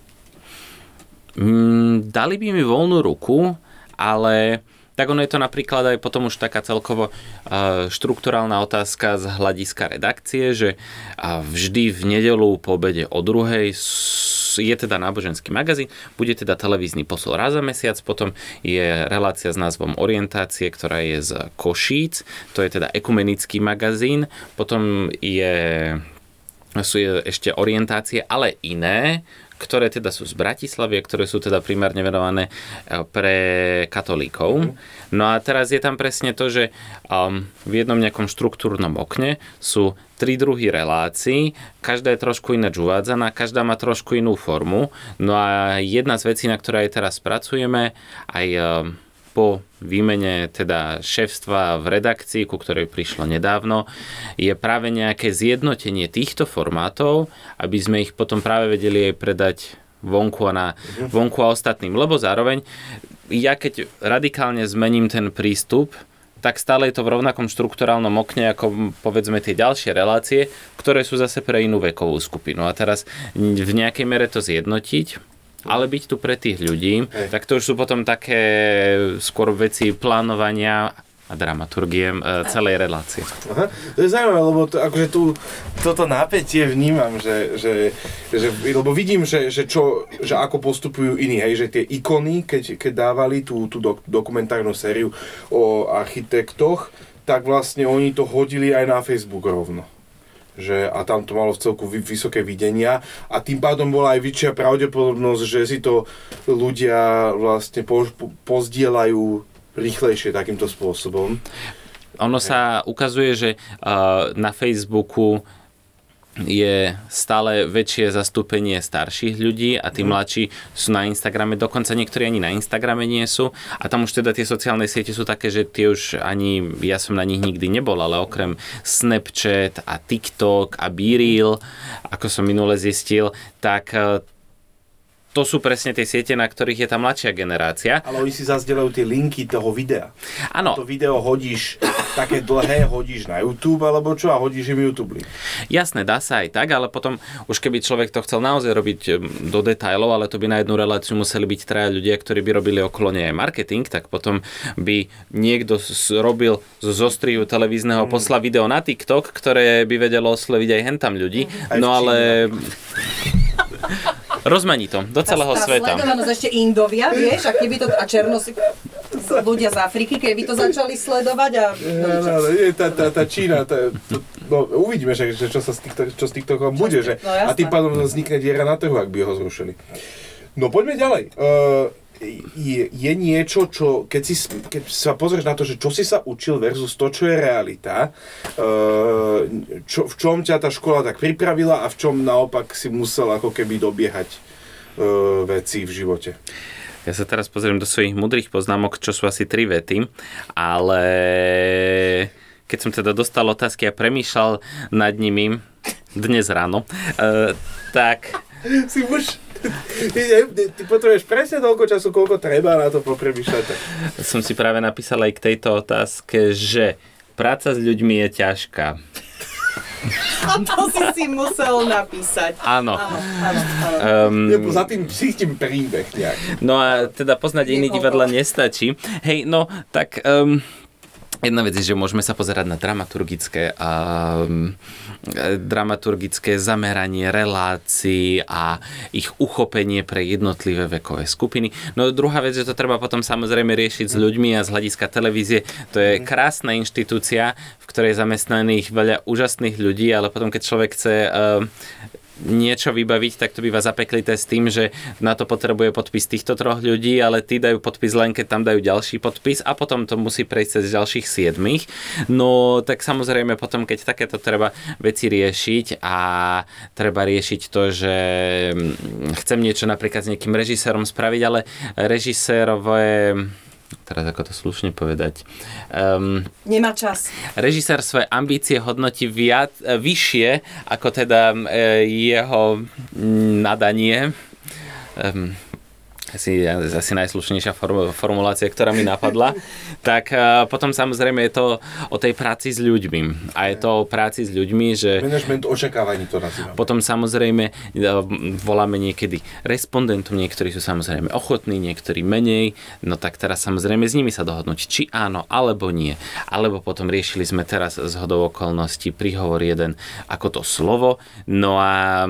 Dali by mi voľnú ruku, ale tak ono je to napríklad aj potom už taká celkovo štruktúrálna otázka z hľadiska redakcie, že vždy v nedeľu po obede o druhej je teda náboženský magazín, bude teda televízny posol raz za mesiac, potom je relácia s názvom Orientácie, ktorá je z Košíc, to je teda ekumenický magazín, potom sú ešte orientácie, ale iné, ktoré teda sú z Bratislavy, ktoré sú teda primárne venované pre katolíkov. No a teraz je tam presne to, že v jednom nejakom štruktúrnom okne sú tri druhy relácií, každá je trošku ináč uvádzaná, každá má trošku inú formu. No a jedna z vecí, na ktorej aj teraz pracujeme, aj po výmene teda šéfstva v redakcii, ku ktorej prišlo nedávno, je práve nejaké zjednotenie týchto formátov, aby sme ich potom práve vedeli aj predať vonku a ostatným. Lebo zároveň, ja keď radikálne zmením ten prístup, tak stále je to v rovnakom štrukturálnom okne ako povedzme tie ďalšie relácie, ktoré sú zase pre inú vekovú skupinu. A teraz v nejakej mere to zjednotiť, ale byť tu pre tých ľudí, tak to už sú potom také skôr veci plánovania a dramaturgie celej relácie. Aha, to je zaujímavé, lebo to, akože tu toto napätie vnímam, že lebo vidím, že ako postupujú iní, hej, že tie ikony, keď dávali tú dokumentárnu sériu o architektoch, tak vlastne oni to hodili aj na Facebook rovno. Že, a tam to malo v celku vysoké videnia a tým pádom bola aj väčšia pravdepodobnosť, že si to ľudia vlastne pozdielajú rýchlejšie takýmto spôsobom. Ono sa ukazuje, že na Facebooku je stále väčšie zastúpenie starších ľudí a tí mladší sú na Instagrame, dokonca niektorí ani na Instagrame nie sú a tam už teda tie sociálne siete sú také, že tie už ani, ja som na nich nikdy nebol, ale okrem Snapchat a TikTok a BeReal, ako som minule zistil, tak to sú presne tie siete, na ktorých je tá mladšia generácia. Ale oni si zazdelajú tie linky toho videa. Áno. To video hodíš, také dlhé hodíš na YouTube alebo čo a hodíš im YouTube. Jasné, dá sa aj tak, ale potom už keby človek to chcel naozaj robiť do detailov, ale to by na jednu reláciu museli byť traja ľudia, ktorí by robili okolo nej marketing, tak potom by niekto robil zo zostrihu televízneho posla video na TikTok, ktoré by vedelo osloviť aj hentam ľudí. Aj no ale... Rozmanito, do celého sveta. Tá sledovanosť ešte Indovia, vieš, a keby to... A Černosy... Ľudia z Afriky, keby to začali sledovať a... Tá Čína, uvidíme, čo z TikTokom bude, že... A tým pádom vznikne diera na trhu, ak by ho zrušili. No poďme ďalej. Je niečo, čo, keď sa pozrieš na to, že čo si sa učil versus to, čo je realita, v čom ťa tá škola tak pripravila a v čom naopak si musel ako keby dobiehať veci v živote. Ja sa teraz pozriem do svojich mudrých poznámok, čo sú asi 3 vety, ale keď som teda dostal otázky a premýšľal nad nimi dnes ráno, tak... Si už... Ty potrebuješ presne toľko času, koľko treba na to popremýšľať. Som si práve napísal aj k tejto otázke, že práca s ľuďmi je ťažká. A to si musel napísať. Áno. Lebo za tým cítim príbeh nejak. No a teda poznať iný divadla nestačí. Hej, no tak... Jedna vec je, že môžeme sa pozerať na dramaturgické zameranie relácií a ich uchopenie pre jednotlivé vekové skupiny. No druhá vec, že to treba potom samozrejme riešiť s ľuďmi a z hľadiska televízie. To je krásna inštitúcia, v ktorej je zamestnaných veľa úžasných ľudí, ale potom keď človek chce... niečo vybaviť, tak to býva zapeklité s tým, že na to potrebuje podpis týchto 3 ľudí, ale tí dajú podpis len keď tam dajú ďalší podpis a potom to musí prejsť cez ďalších 7. No tak samozrejme potom, keď takéto treba veci riešiť a treba riešiť to, že chcem niečo napríklad s nejakým režisérom spraviť, ale režisérové... Teraz ako to slušne povedať. Nemá čas. Režisér svoje ambície hodnotí vyššie ako teda jeho nadanie. Asi najslušnejšia formulácia, ktorá mi napadla. Tak potom samozrejme je to o tej práci s ľuďmi. A je to o práci s ľuďmi, že... Management očakávaní to nazývame. Potom samozrejme voláme niekedy respondentom, niektorí sú samozrejme ochotní, niektorí menej. No tak teraz samozrejme s nimi sa dohodnúť, či áno, alebo nie. Alebo potom riešili sme teraz zhodou okolností príhovor jeden ako to slovo. No a...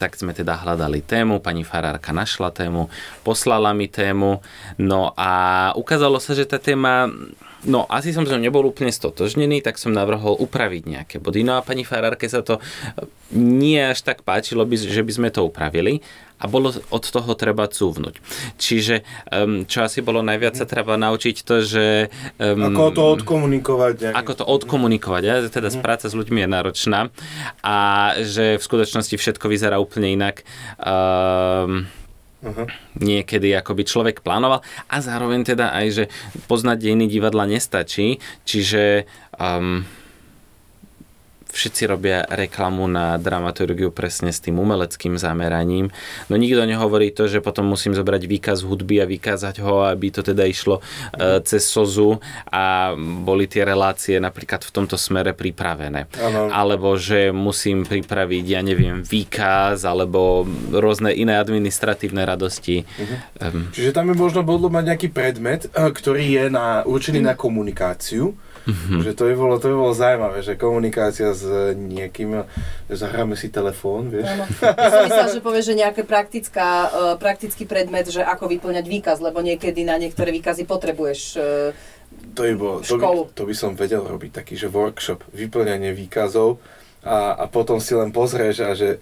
tak sme teda hľadali tému, pani farárka našla tému, poslala mi tému, no a ukázalo sa, že tá téma No, asi som s ňou nebol úplne stotožnený, tak som navrhol upraviť nejaké body. No a pani farárke sa to nie až tak páčilo, že by sme to upravili. A bolo od toho treba cúvnuť. Čiže, čo asi bolo najviac sa treba naučiť to, že... ako to odkomunikovať. Ako to odkomunikovať. Ja? Teda práca s ľuďmi je náročná. A že v skutočnosti všetko vyzerá úplne inak. Niekedy akoby človek plánoval. A zároveň teda aj, že poznať dejiny divadla nestačí. Čiže... všetci robia reklamu na dramaturgiu presne s tým umeleckým zameraním. No nikto nehovorí to, že potom musím zobrať výkaz hudby a vykázať ho, aby to teda išlo cez SOZU a boli tie relácie napríklad v tomto smere pripravené. Ano. Alebo že musím pripraviť, ja neviem, výkaz alebo rôzne iné administratívne radosti. Čiže tam je možno bolo mať nejaký predmet, ktorý je určený na komunikáciu. Že to by bolo zaujímavé, že komunikácia s niekým, zahráme si telefón, vieš. Áno. Ja som myslel, že povieš, že nejaký praktický predmet, že ako vyplňať výkaz, lebo niekedy na niektoré výkazy potrebuješ školu. To by som vedel robiť taký, že workshop, vyplňanie výkazov a potom si len pozrieš a že...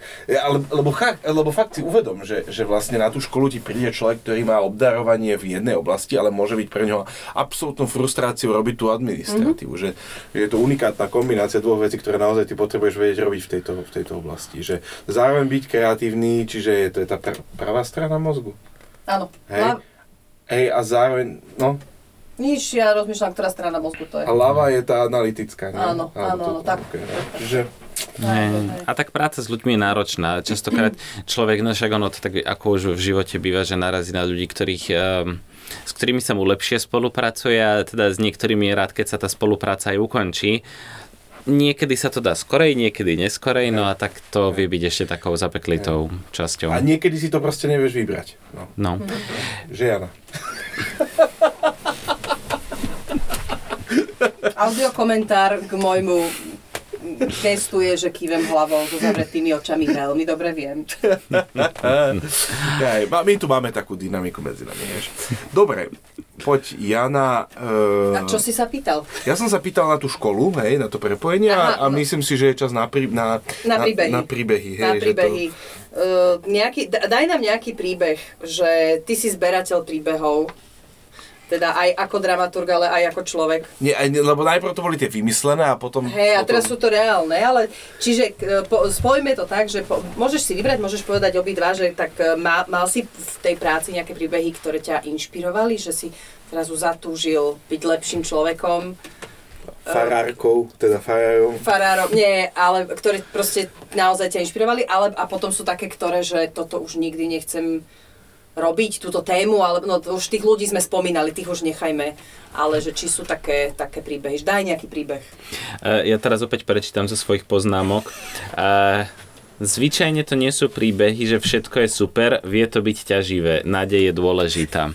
Lebo fakt si uvedom, že vlastne na tú školu ti príde človek, ktorý má obdarovanie v jednej oblasti, ale môže byť pre ňoho absolútnou frustráciou robiť tú administratívu. Že je to unikátna kombinácia dvoch vecí, ktoré naozaj ty potrebuješ vedieť robiť v tejto oblasti. Že zároveň byť kreatívny, čiže to je tá pravá strana mozgu. Áno. Hej, a zároveň... No. Nič, ja rozmýšľam, ktorá strana mozgu to je. A ľava je tá analytická, nie? Áno, tak. Okay, že... A tak práca s ľuďmi je náročná. Častokrát človek, tak ako už v živote býva, že narazí na ľudí, s ktorými sa mu lepšie spolupracuje a teda s niektorými je rád, keď sa tá spolupráca aj ukončí. Niekedy sa to dá skorej, niekedy neskorej, no a tak to vie byť ešte takou zapeklitou časťou. A niekedy si to proste nevieš vybrať. No. Žiana. Audio komentár k môjmu gestu je, že kývem hlavou so zavretými očami, veľmi dobre viem. My tu máme takú dynamiku medzi nami, vieš. Dobre, poď Jana. A čo si sa pýtal? Ja som sa pýtal na tú školu, hej, na to prepojenie. Aha, a myslím si, že je čas na príbehy. Daj nám nejaký príbeh, že ty si zberateľ príbehov. Teda aj ako dramaturg, ale aj ako človek. Nie, lebo najprv to boli tie vymyslené a potom... Hej, a teraz sú to reálne, ale... Čiže spojme to tak, že môžeš si vybrať, môžeš povedať obidva, že tak mal si v tej práci nejaké príbehy, ktoré ťa inšpirovali, že si zrazu zatúžil byť lepším človekom. Farárom, nie, ale ktoré proste naozaj ťa inšpirovali, ale a potom sú také, ktoré, že toto už nikdy nechcem... robiť túto tému, ale no, už tých ľudí sme spomínali, tých už nechajme, ale že či sú také príbehy, daj nejaký príbeh. Ja teraz opäť prečítam zo svojich poznámok. Zvyčajne to nie sú príbehy, že všetko je super, vie to byť ťaživé, nádej je dôležitá.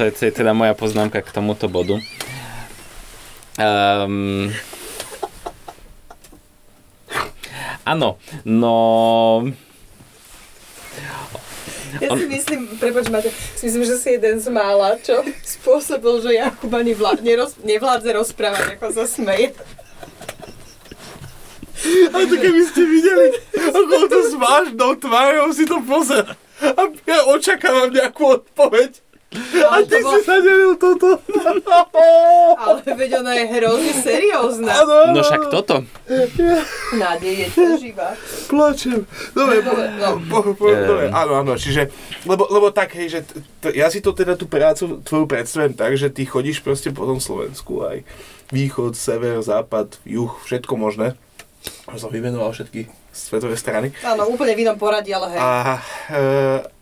To je teda moja poznámka k tomuto bodu. Áno, no... Ja si myslím, že si jeden z mála, čo spôsobil, že Jakub ani nevládze rozprávať, ako sa smeje. A to keby ste videli, ako to s vážnou tvárou si to pozera. A ja očakávam nejakú odpoveď. A ty si sa delil toto. Ale veď ona je hrozne seriózna. No však toto. Nádej je to živá. Plačem. Dobre. Áno, čiže, lebo tak, hej, že ja si to teda tú prácu tvoju predstavím tak, že ty chodíš proste po tom Slovensku aj východ, sever, západ, juh, všetko možné. Som vymenoval všetky svetové strany. Áno, úplne v inom poradí, ale hej.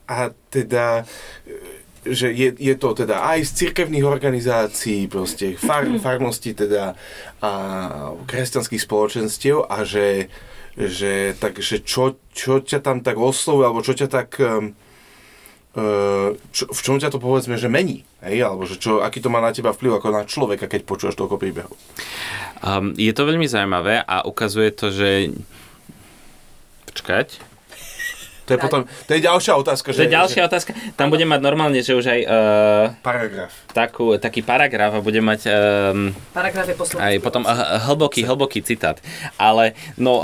A teda... že je to teda aj z cirkevných organizácií, proste farnosti teda a kresťanských spoločenstiev a že čo ťa tam tak oslovuje, alebo čo ťa tak v čom ťa to povedzme, že mení, hej? Alebo že aký to má na teba vplyv ako na človeka, keď počúvaš toľko príbehov? Je to veľmi zaujímavé a ukazuje to, že... Počkať... To je potom, to je ďalšia otázka. To je ďalšia otázka. Tam budem mať normálne, že už aj paragraf. Taký paragraf a budem mať paragraf je posledný. Aj potom hlboký citát. Ale no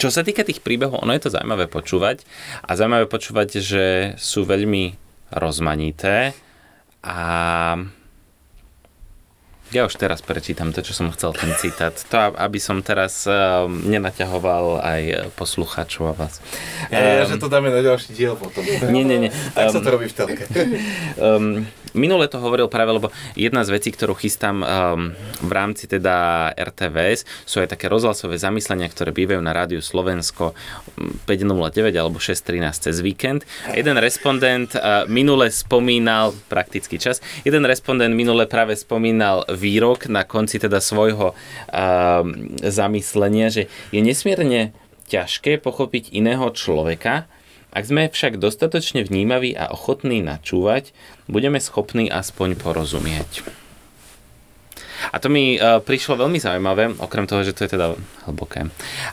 čo sa týka tých príbehov, ono je to zaujímavé počúvať. A zaujímavé počúvať, že sú veľmi rozmanité. A ja už teraz prečítam to, čo som chcel, ten citát. To, aby som teraz nenaťahoval aj poslucháčov a vás. Ja, že to dáme na ďalší diel potom. Nie. Tak sa to robí v telke. Minule to hovoril práve, lebo jedna z vecí, ktorú chystám v rámci teda RTVS, sú aj také rozhlasové zamyslenia, ktoré bývajú na rádiu Slovensko 509 alebo 613 cez víkend. Jeden respondent minule spomínal, prakticky čas, jeden respondent minule práve spomínal výrok na konci teda svojho zamyslenia, že je nesmierne ťažké pochopiť iného človeka, ak sme však dostatočne vnímaví a ochotní načúvať, budeme schopní aspoň porozumieť. A to mi prišlo veľmi zaujímavé, okrem toho, že to je teda hlboké.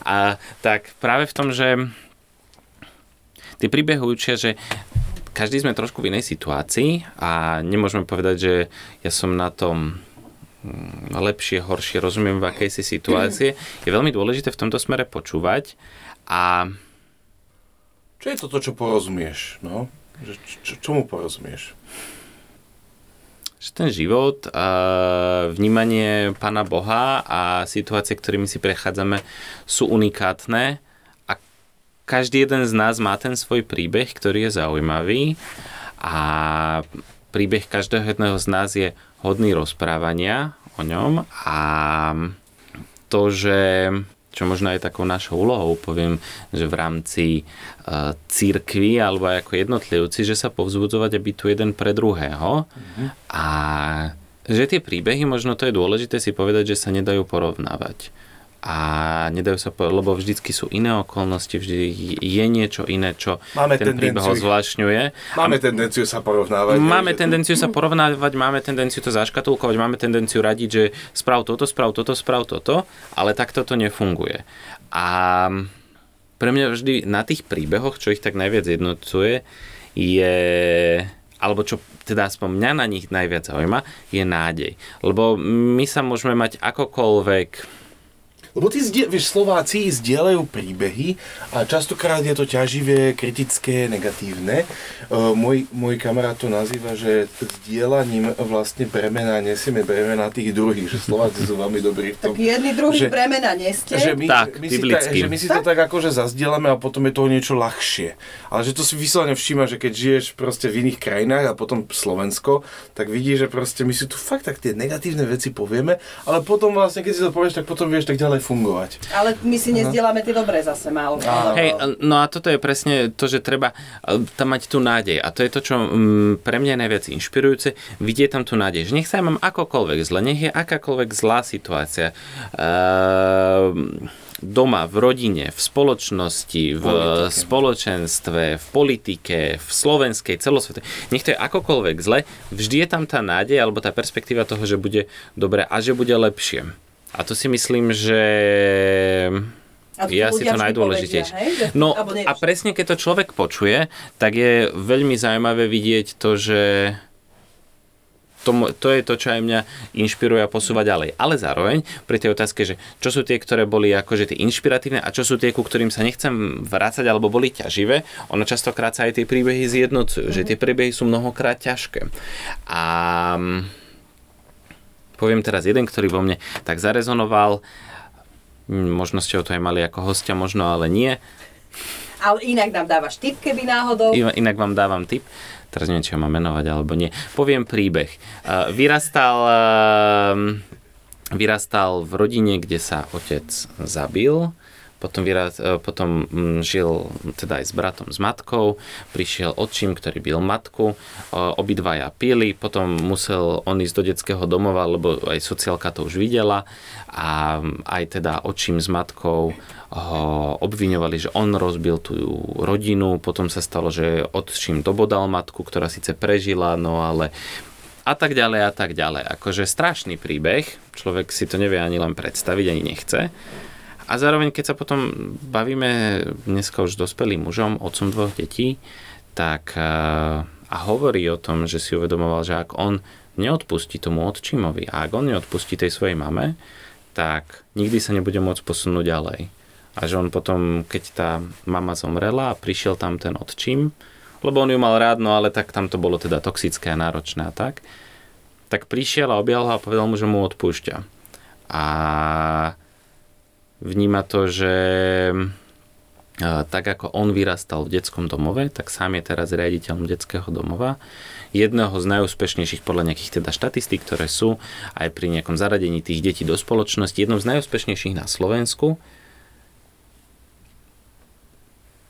A tak práve v tom, že tie príbehy učia, že každý sme trošku v inej situácii a nemôžeme povedať, že ja som na tom lepšie, horšie, rozumiem v akejsi situácii. Je veľmi dôležité v tomto smere počúvať. A čo je toto, čo porozumieš? No? Čomu porozumieš? Že ten život, vnímanie Pána Boha a situácie, ktorými si prechádzame, sú unikátne. Každý jeden z nás má ten svoj príbeh, ktorý je zaujímavý a príbeh každého jedného z nás je hodný rozprávania o ňom a to, že, čo možno je takou našou úlohou, poviem, že v rámci cirkvi alebo ako jednotlivci, že sa povzbudzovať a byť tu jeden pre druhého a že tie príbehy, možno to je dôležité si povedať, že sa nedajú porovnávať. A nedajú sa povedať, lebo vždycky sú iné okolnosti, vždy je niečo iné, čo máme ten príbeh zvlášňuje. Máme tendenciu sa porovnávať. Máme tendenciu sa porovnávať, máme tendenciu to zaškatulkovať, máme tendenciu radiť, že sprav toto, ale takto to nefunguje. A pre mňa vždy na tých príbehoch, čo ich tak najviac jednocuje, je, alebo čo teda aspoň mňa na nich najviac zaujíma, je nádej. Lebo my sa môžeme mať akokoľvek. Lebo Slováci zdieľajú príbehy a častokrát je to ťaživé, kritické, negatívne. Môj kamarát to nazýva, že zdieľaním vlastne bremena nesieme bremena tých druhých, že Slováci sú veľmi dobrí v tom. Tak jedni druhý bremena neste. Že my si to tak akože zazdielame a potom je toho niečo ľahšie. Ale že to si vyslovene všíma, že keď žiješ proste v iných krajinách a potom Slovensko, tak vidíš, že proste my si tu fakt tak tie negatívne veci povieme, ale potom vlastne keď si to povieš, tak potom vieš tak ďalej fungovať. Ale my si nezdielame tie dobré zase málo. Hej, no a toto je presne to, že treba tam mať tú nádej. A to je to, čo pre mňa je najviac inšpirujúce. Vidieť tam tú nádej. Že nech sa ja mám akokoľvek zle, nech je akákoľvek zlá situácia. Doma, v rodine, v spoločnosti, v spoločenstve, v politike, v slovenskej, celosvete. Nech to je akokoľvek zle, vždy je tam tá nádej alebo tá perspektíva toho, že bude dobré a že bude lepšie. A to si myslím, že je asi to najdôležitejšie. No a presne keď to človek počuje, tak je veľmi zaujímavé vidieť to, že to je to, čo aj mňa inšpiruje a posúva ďalej. Ale zároveň pri tej otázke, že čo sú tie, ktoré boli akože tie inšpiratívne a čo sú tie, ku ktorým sa nechcem vrácať alebo boli ťaživé, ono častokrát sa aj tie príbehy zjednocujú, že tie príbehy sú mnohokrát ťažké. A poviem teraz jeden, ktorý vo mne tak zarezonoval. Možno ste ho to aj mali ako hostia, možno, ale nie. Ale inak nám dávaš tip, keby náhodou. Inak vám dávam tip. Teraz neviem, či ho mám menovať, alebo nie. Poviem príbeh. Vyrastal v rodine, kde sa otec zabil. Potom žil teda aj s bratom, s matkou, prišiel otčím, ktorý bil matku, obidvaja pili, potom musel on ísť do detského domova, lebo aj sociálka to už videla a aj teda otčím s matkou ho obviňovali, že on rozbil tú rodinu, potom sa stalo, že otčím dobodal matku, ktorá síce prežila, no ale a tak ďalej. Akože strašný príbeh, človek si to nevie ani len predstaviť, ani nechce. A zároveň, keď sa potom bavíme dneska už dospelým mužom, otcom dvoch detí, tak a hovorí o tom, že si uvedomoval, že ak on neodpustí tomu otčímovi a ak on neodpustí tej svojej mame, tak nikdy sa nebude môcť posunúť ďalej. A že on potom, keď tá mama zomrela a prišiel tam ten otčím, lebo on ju mal rád, no ale tak tam to bolo teda toxické a náročné a tak prišiel a objal ho a povedal mu, že mu odpúšťa. A vníma to, že tak ako on vyrastal v detskom domove, tak sám je teraz riaditeľom detského domova, jedného z najúspešnejších podľa nejakých teda štatistík, ktoré sú aj pri nejakom zaradení tých detí do spoločnosti, jednou z najúspešnejších na Slovensku.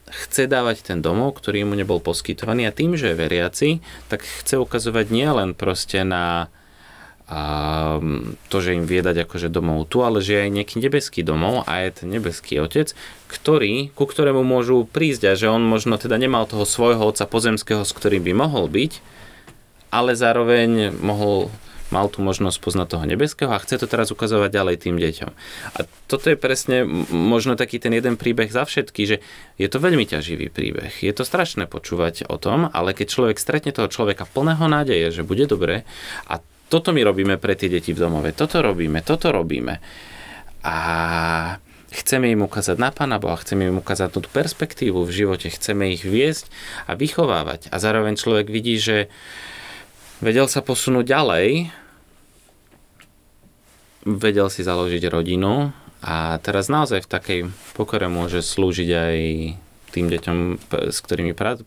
Chce dávať ten domov, ktorý mu nebol poskytovaný, a tým, že je veriaci, tak chce ukazovať nielen proste na to, že im vie dať akože domov tu, ale že aj nejaký nebeský domov, a je ten nebeský otec, ku ktorému môžu prísť, a že on možno teda nemal toho svojho otca pozemského, s ktorým by mohol byť, ale zároveň mal tú možnosť poznať toho nebeského a chce to teraz ukazovať ďalej tým deťom. A toto je presne možno taký ten jeden príbeh za všetky, že je to veľmi ťaživý príbeh. Je to strašné počúvať o tom, ale keď človek stretne toho človeka plného nádeje, že bude dobre, a toto my robíme pre tie deti v domove, toto robíme. A chceme im ukázať na Pána Boha, chceme im ukázať tú perspektívu v živote, chceme ich viesť a vychovávať. A zároveň človek vidí, že vedel sa posunúť ďalej, vedel si založiť rodinu a teraz naozaj v takej pokore môže slúžiť aj tým deťom,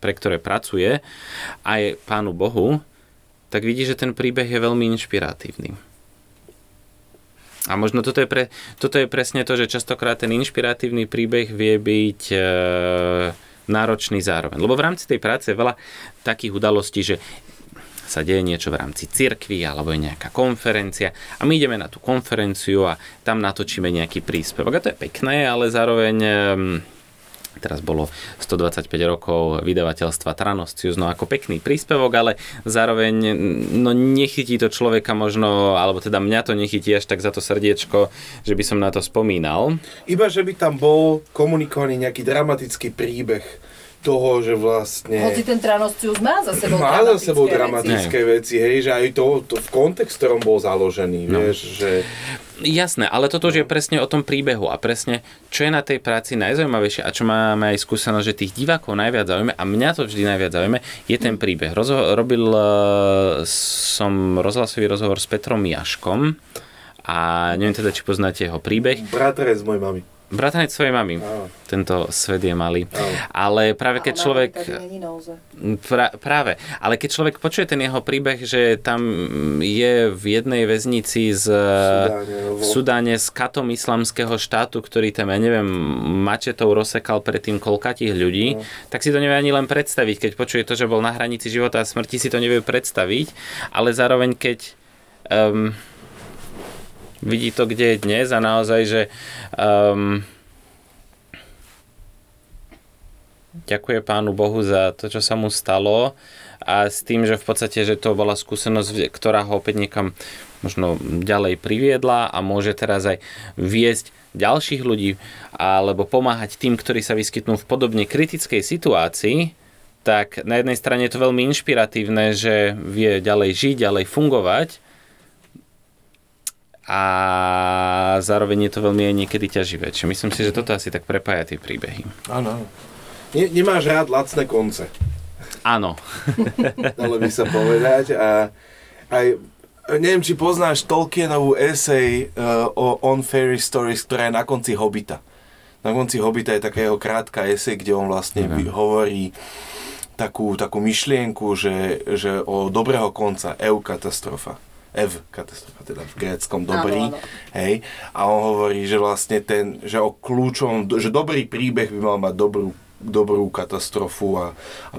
pre ktoré pracuje, aj Pánu Bohu, tak vidí, že ten príbeh je veľmi inšpiratívny. A možno toto je presne to, že častokrát ten inšpiratívny príbeh vie byť náročný zároveň. Lebo v rámci tej práce je veľa takých udalostí, že sa deje niečo v rámci cirkvi alebo je nejaká konferencia a my ideme na tú konferenciu a tam natočíme nejaký príspevok. A to je pekné, ale zároveň teraz bolo 125 rokov vydavateľstva Tranoscius, no ako pekný príspevok, ale zároveň nechytí to človeka možno, alebo teda mňa to nechytí až tak za to srdiečko, že by som na to spomínal. Iba, že by tam bol komunikovaný nejaký dramatický príbeh toho, že vlastne... Hoci ten Tranoscius má za sebou dramatické veci, hej, že aj to v kontexte, ktorom bol založený, no. Vieš, že... Jasné, ale toto už je presne o tom príbehu a presne, čo je na tej práci najzaujímavejšie a čo máme aj skúsenosť, že tých divákov najviac zaujíme a mňa to vždy najviac zaujíme, je ten príbeh. Robil som rozhlasový rozhovor s Petrom Jaškom a neviem teda, či poznáte jeho príbeh. Bratrec mojej mamy. Bratranec svojej mamy. Áno. Tento svet je malý. Áno. Ale práve keď človek... Práve. Ale keď človek počuje ten jeho príbeh, že tam je v jednej väznici v Sudáne s katom islamského štátu, ktorý tam, ja neviem, mačetou rozsekal predtým koľkatých ľudí, áno, tak si to nevie ani len predstaviť. Keď počuje to, že bol na hranici života a smrti, si to nevie predstaviť. Ale zároveň, keď... vidí to, kde je dnes a naozaj, že ďakuje Pánu Bohu za to, čo sa mu stalo a s tým, že v podstate, že to bola skúsenosť, ktorá ho opäť niekam možno ďalej priviedla a môže teraz aj viesť ďalších ľudí alebo pomáhať tým, ktorí sa vyskytnú v podobne kritickej situácii, tak na jednej strane je to veľmi inšpiratívne, že vie ďalej žiť, ďalej fungovať, a zároveň je to veľmi aj niekedy ťaživé. Čiže myslím si, že toto asi tak prepája tie príbehy. Áno. Nemáš rád lacné konce. Áno. Dalo by sa povedať. A aj, neviem, či poznáš Tolkienovú esej o On Fairy Stories, ktorá je na konci Hobita. Na konci Hobita je taká jeho krátka esej, kde on vlastne hovorí takú myšlienku, že o dobrého konca, katastrofa. Katastrofa, teda v gréckom dobrý, hej, a on hovorí, že vlastne že o kľúčom, že dobrý príbeh by mal mať dobrú katastrofu a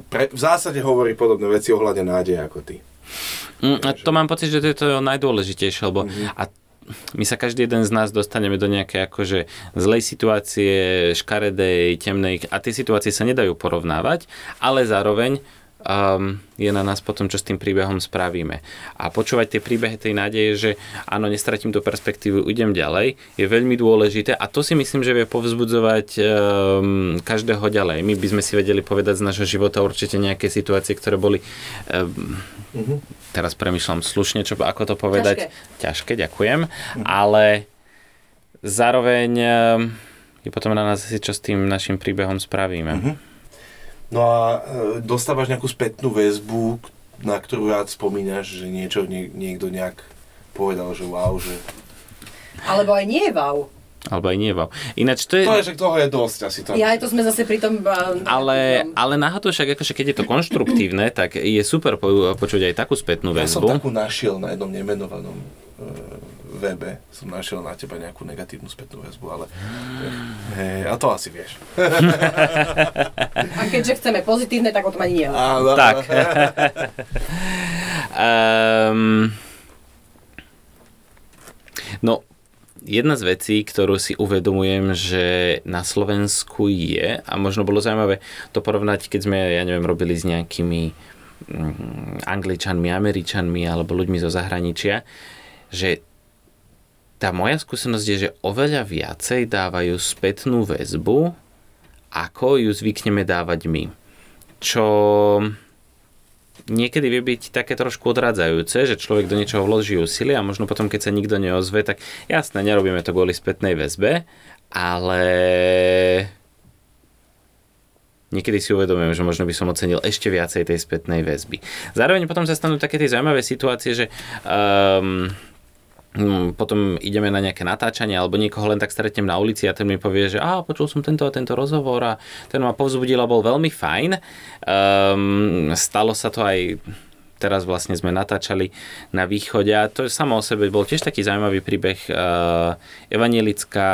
v zásade hovorí podobné veci ohľadne nádeje ako ty. A to mám pocit, že to je to najdôležitejšie, lebo a my sa každý jeden z nás dostaneme do nejakej akože zlej situácie, škaredej, temnej, a tie situácie sa nedajú porovnávať, ale zároveň je na nás potom, čo s tým príbehom spravíme. A počúvať tie príbehy tej nádeje, že áno, nestratím tú perspektívu, idem ďalej, je veľmi dôležité a to si myslím, že vie povzbudzovať každého ďalej. My by sme si vedeli povedať z našho života určite nejaké situácie, ktoré boli teraz premýšľam slušne, ako to povedať. Ťažké ďakujem. Ale zároveň je potom na nás asi, čo s tým našim príbehom spravíme. No a dostávaš nejakú spätnú väzbu, na ktorú rád spomínaš, že niečo niekto nejak povedal, že wow, že... Alebo aj nie wow. Alebo aj nie wow. Ináč to je... To je, že toho je dosť asi to. Ja aj to sme zase pri tom... Ale náhodou však, akože keď je to konštruktívne, tak je super počuť aj takú spätnú väzbu. Ja som takú našiel na jednom nemenovanom webe, som našiel na teba nejakú negatívnu spätnú väzbu, ale a to asi vieš. A keďže chceme pozitívne, tak o tom ani nie. Áno. Tak. No, jedna z vecí, ktorú si uvedomujem, že na Slovensku je, a možno bolo zaujímavé to porovnať, keď sme, ja neviem, robili s nejakými Angličanmi, Američanmi alebo ľuďmi zo zahraničia, že tá moja skúsenosť je, že oveľa viacej dávajú spätnú väzbu, ako ju zvykneme dávať my. Čo niekedy vie byť také trošku odrádzajúce, že človek do niečoho vloží úsilie a možno potom, keď sa nikto neozve, tak jasné, nerobíme to kvôli spätnej väzbe, ale niekedy si uvedomujem, že možno by som ocenil ešte viacej tej spätnej väzby. Zároveň potom sa stanú také tie zaujímavé situácie, že potom ideme na nejaké natáčanie alebo niekoho len tak stretnem na ulici a ten mi povie, že počul som tento a tento rozhovor a ten ma povzbudil a bol veľmi fajn. Stalo sa to aj teraz, vlastne sme natáčali na východe a to samo o sebe bol tiež taký zaujímavý príbeh. Evanjelická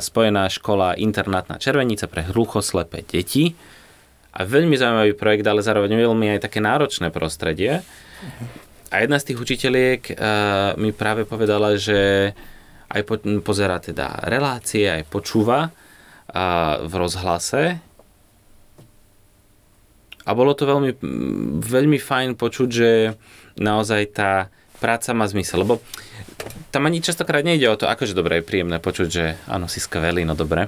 spojená škola internátna Červenica pre hluchoslepé deti a veľmi zaujímavý projekt, ale zároveň veľmi aj také náročné prostredie. A jedna z tých učiteľiek mi práve povedala, že aj pozerá teda relácie, aj počúva v rozhlase. A bolo to veľmi, veľmi fajn počuť, že naozaj tá práca má zmysel. Lebo tam ani častokrát nejde o to, akože dobre, je príjemné počuť, že áno, si skvelý, no dobre.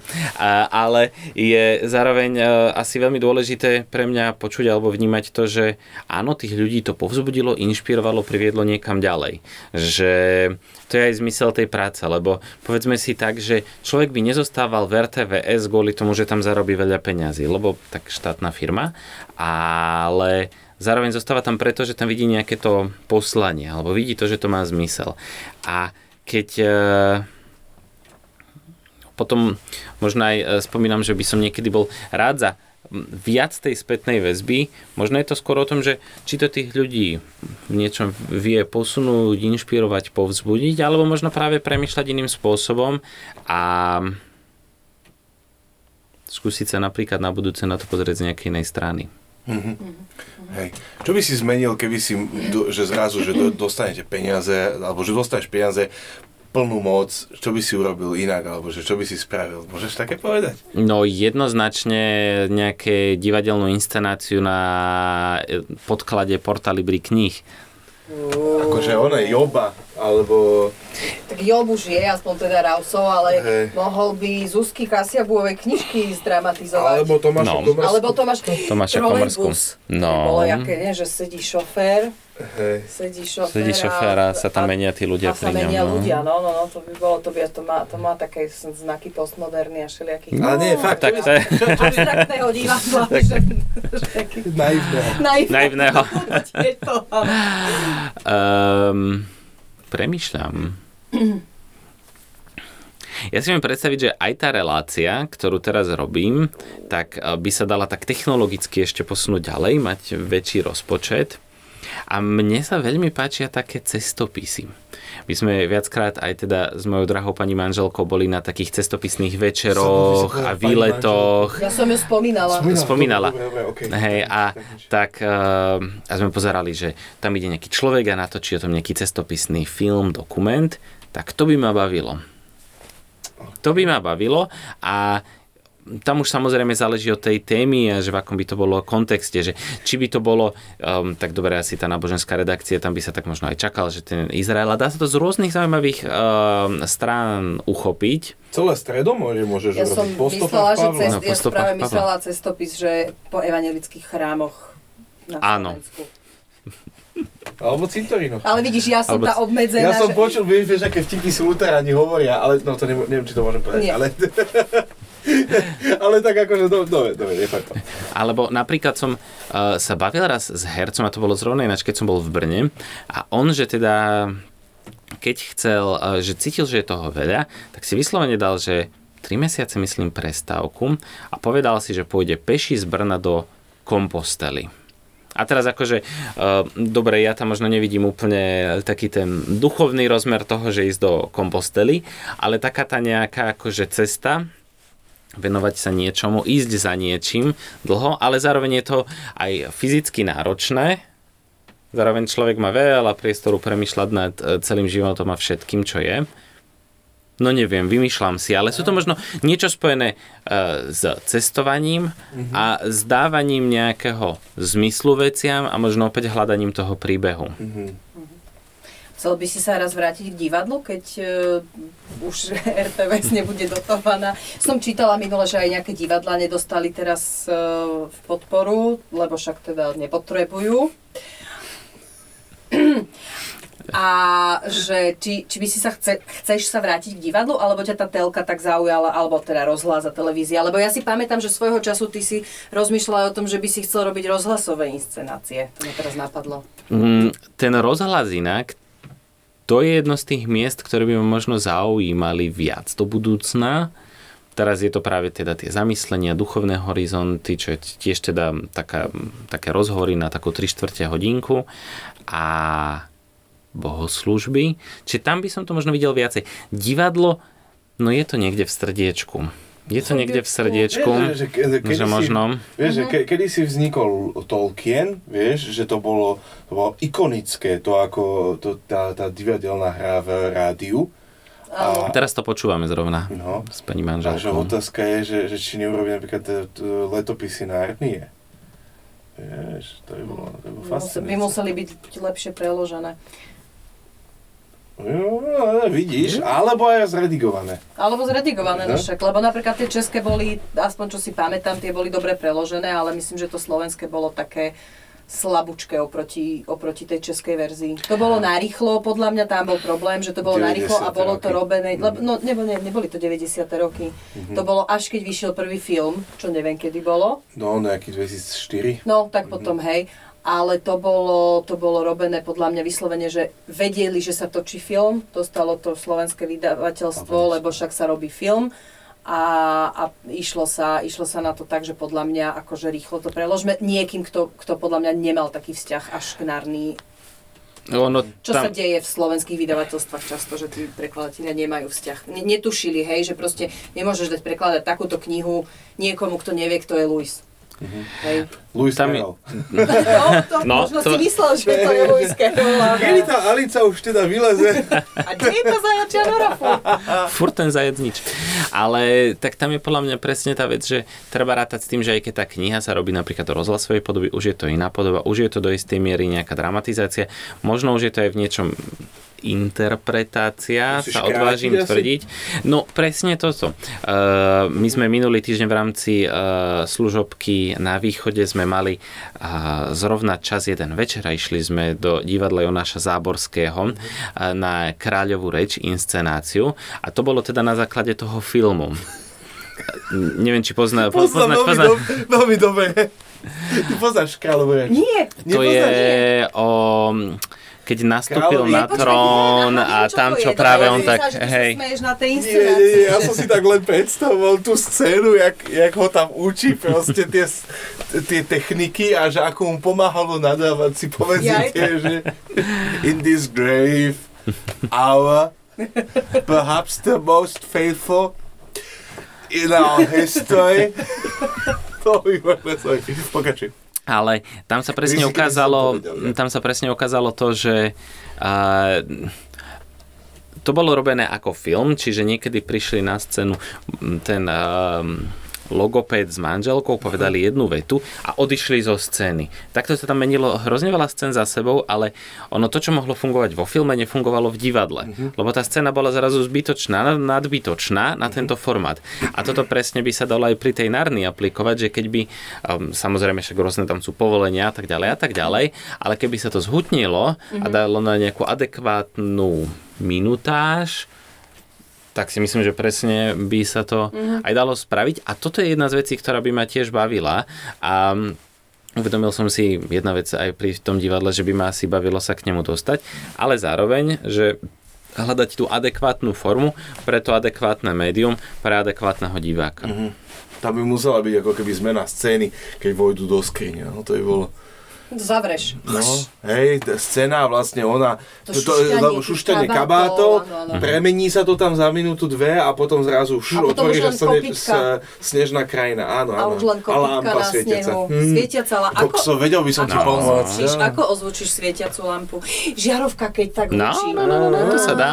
Ale je zároveň asi veľmi dôležité pre mňa počuť alebo vnímať to, že áno, tých ľudí to povzbudilo, inšpirovalo, priviedlo niekam ďalej. Že to je aj zmysel tej práce, lebo povedzme si tak, že človek by nezostával v RTVS kvôli tomu, že tam zarobí veľa peňazí, lebo tak štátna firma, ale... Zároveň zostáva tam preto, že tam vidí nejaké to poslanie, alebo vidí to, že to má zmysel. A keď potom možno aj spomínam, že by som niekedy bol rád za viac tej spätnej väzby, možno je to skôr o tom, že či to tých ľudí v niečom vie posunúť, inšpirovať, povzbudiť, alebo možno práve premýšľať iným spôsobom a skúsiť sa napríklad na budúce na to pozrieť z nejakej inej strany. Hej. Čo by si zmenil, keby si, že zrazu, že dostanete peniaze, alebo že dostaneš peniaze, plnú moc, čo by si urobil inak, alebo že čo by si spravil? Môžeš také povedať? No jednoznačne nejaké divadelnú inscenáciu na podklade Porta Libri kníh. Akože ona Joba, alebo... Tak Job už je, aspoň teda Rausov, ale mohol by Zuzky Kasiabúovej knižky zdramatizovať. Alebo Tomáša Komarskú. No. Bolo jaké, nie? Že sedí šofér. Sedí šofér a sa tam menia tí ľudia pri ňom. No, to by bolo, to má také znaky postmoderný a všelijakých... No, nie, fakt, tak to je... Abstraktného divadla, že... Naivného. Premýšľam. Ja si viem predstaviť, že aj tá relácia, ktorú teraz robím, tak by sa dala tak technologicky ešte posunúť ďalej, mať väčší rozpočet. A mne sa veľmi páčia také cestopisy. My sme viackrát aj teda s mojou drahou pani manželkou boli na takých cestopisných večeroch a výletoch. Ja som ju spomínala. Okay. Hej, a tak a sme pozerali, že tam ide nejaký človek a natočí o tom nejaký cestopisný film, dokument, tak to by ma bavilo. A tam už samozrejme záleží od tej témy a že v akom by to bolo kontexte, že či by to bolo, tak dobre, asi tá náboženská redakcia, tam by sa tak možno aj čakal, že ten Izrael, a dá sa to z rôznych zaujímavých strán uchopiť. Celé Stredomorie môžeš urobiť. Ja som práve myslela cestopis, že po evanjelických chrámoch na Slovensku. Alebo cintorino. Ale vidíš, ja som tá obmedzená. Ja som počul, vieš, aké vtipy sú luteráni hovoria, ale no to neviem, či to môžem povedať. Ale, ale tak akože, dobre, nechaj to. Alebo napríklad som sa bavil raz s hercom, a to bolo zrovna ináč, keď som bol v Brne, a on, že teda, keď chcel, že cítil, že je toho veľa, tak si vyslovene dal, že 3 mesiace, myslím, prestávku a povedal si, že pôjde peši z Brna do Compostely. A teraz akože, dobre, ja tam možno nevidím úplne taký ten duchovný rozmer toho, že ísť do Compostely, ale taká tá nejaká akože cesta, venovať sa niečomu, ísť za niečím dlho, ale zároveň je to aj fyzicky náročné, zároveň človek má veľa priestoru premýšľať nad celým životom a všetkým, čo je. No neviem, vymýšľam si, ale sú to možno niečo spojené s cestovaním a s dávaním nejakého zmyslu veciam a možno opäť hľadaním toho príbehu. Chcel by si sa raz vrátiť k divadlu, keď už RTVS nebude dotovaná? Som čítala minule, že aj nejaké divadlá nedostali teraz v podporu, lebo však teda nepotrebujú. A že či by si sa chceš sa vrátiť k divadlu, alebo ťa tá telka tak zaujala, alebo teda rozhlas a televízia, lebo ja si pamätám, že svojho času ty si rozmýšľala o tom, že by si chcel robiť rozhlasové inscenácie. To mi teraz napadlo. Ten rozhlas inak, to je jedno z tých miest, ktoré by ma možno zaujímali viac do budúcna. Teraz je to práve teda tie zamyslenia, duchovné horizonty, čo je tiež teda také rozhovory na takú 3/4 hodinku a bohoslúžby. Čiže tam by som to možno videl viacej. Divadlo, no je to niekde v srdiečku. Kedy si vznikol Tolkien, vieš, že to bolo ikonické, to ako tá divadelná hra v rádiu. A teraz to počúvame zrovna s pani manželkou. Takže otázka je, že či neurobí napríklad letopisy na Narnie. Vieš, to by bolo fascinujúce. By museli byť lepšie preložené. Vidíš, alebo aj zredigované. No však, lebo napríklad tie české boli, aspoň čo si pamätám, tie boli dobre preložené, ale myslím, že to slovenské bolo také slabúčke oproti tej českej verzii. To bolo narýchlo, podľa mňa tam bol problém, že to bolo narýchlo a bolo to robené, lebo neboli to 90. roky. To bolo až keď vyšiel prvý film, čo neviem kedy bolo. No, nejaký 2004. No, tak potom, hej. Ale to bolo robené podľa mňa vyslovene, že vedeli, že sa točí film, dostalo to slovenské vydavateľstvo, lebo však sa robí film. A išlo sa na to tak, že podľa mňa akože rýchlo to preložme niekým, kto podľa mňa nemal taký vzťah až k Narnii. Čo sa deje v slovenských vydavateľstvách často, že tí prekladatelia nemajú vzťah. Netušili, hej, že proste nemôžeš dať prekladať takúto knihu niekomu, kto nevie, kto je Lewis. Lewis Carroll. Možno si myslel, že to je Lewis Carroll. Kedy tá Alica už teda vyleze? A kde je to zajačia norafu? Furt ten zajac nič. Ale tak tam je podľa mňa presne tá vec, že treba rátať s tým, že aj keď tá kniha sa robí napríklad do rozhlasovej podoby, už je to iná podoba, už je to do istej miery nejaká dramatizácia. Možno už je to aj v niečom interpretácia, sa odvážim tvrdiť. No presne toto. My sme minulý týždeň v rámci služobky na východe sme mali zrovna čas jeden večer a išli sme do divadla Jonáša Záborského na Kráľovú reč inscenáciu a to bolo teda na základe toho filmu. Neviem, či poznám. Veľmi dobre. Ty poznáš Kráľovú reč? Nie. To je o... Keď nastúpil na trón a tam, čo práve on tak, hej. Nie, ja som si tak len predstavoval tú scénu, jak ho tam učí proste tie techniky a že ako mu pomáhalo nadávať si povedzite, že in this grave hour, perhaps the most faithful in our history. To by bolo, pokračujem. Ale tam sa presne ukázalo to, že to bolo robené ako film, čiže niekedy prišli na scénu ten logopéd s manželkou povedali jednu vetu a odišli zo scény. Takto sa tam menilo hrozne veľa scén za sebou, ale ono to, čo mohlo fungovať vo filme, nefungovalo v divadle. Lebo tá scéna bola zrazu zbytočná, nadbytočná na tento formát. A toto presne by sa dalo aj pri tej Narnii aplikovať, že keď by, samozrejme však rôzne tam sú povolenia a tak ďalej, ale keby sa to zhutnilo a dalo na nejakú adekvátnu minutáž, tak si myslím, že presne by sa to aj dalo spraviť. A toto je jedna z vecí, ktorá by ma tiež bavila. A uvedomil som si jedna vec aj pri tom divadle, že by ma asi bavilo sa k nemu dostať, ale zároveň, že hľadať tú adekvátnu formu pre to adekvátne médium, pre adekvátneho diváka. Tam by musela byť ako keby zmena scény, keď vojdu do skriňa. No to by bolo... Zavreš. No, hej, scéna vlastne ona, to šuštanie kabátov, premení sa to tam za minútu, dve a potom zrazu otvorí, že snežná krajina. Áno, áno. A už len kopitka na snehu. Svietiaca lampa. Kokso, vedel by som ti pomôcť. Ako ozvučíš svietiacu lampu? Žiarovka, keď tak učí. No, to sa dá.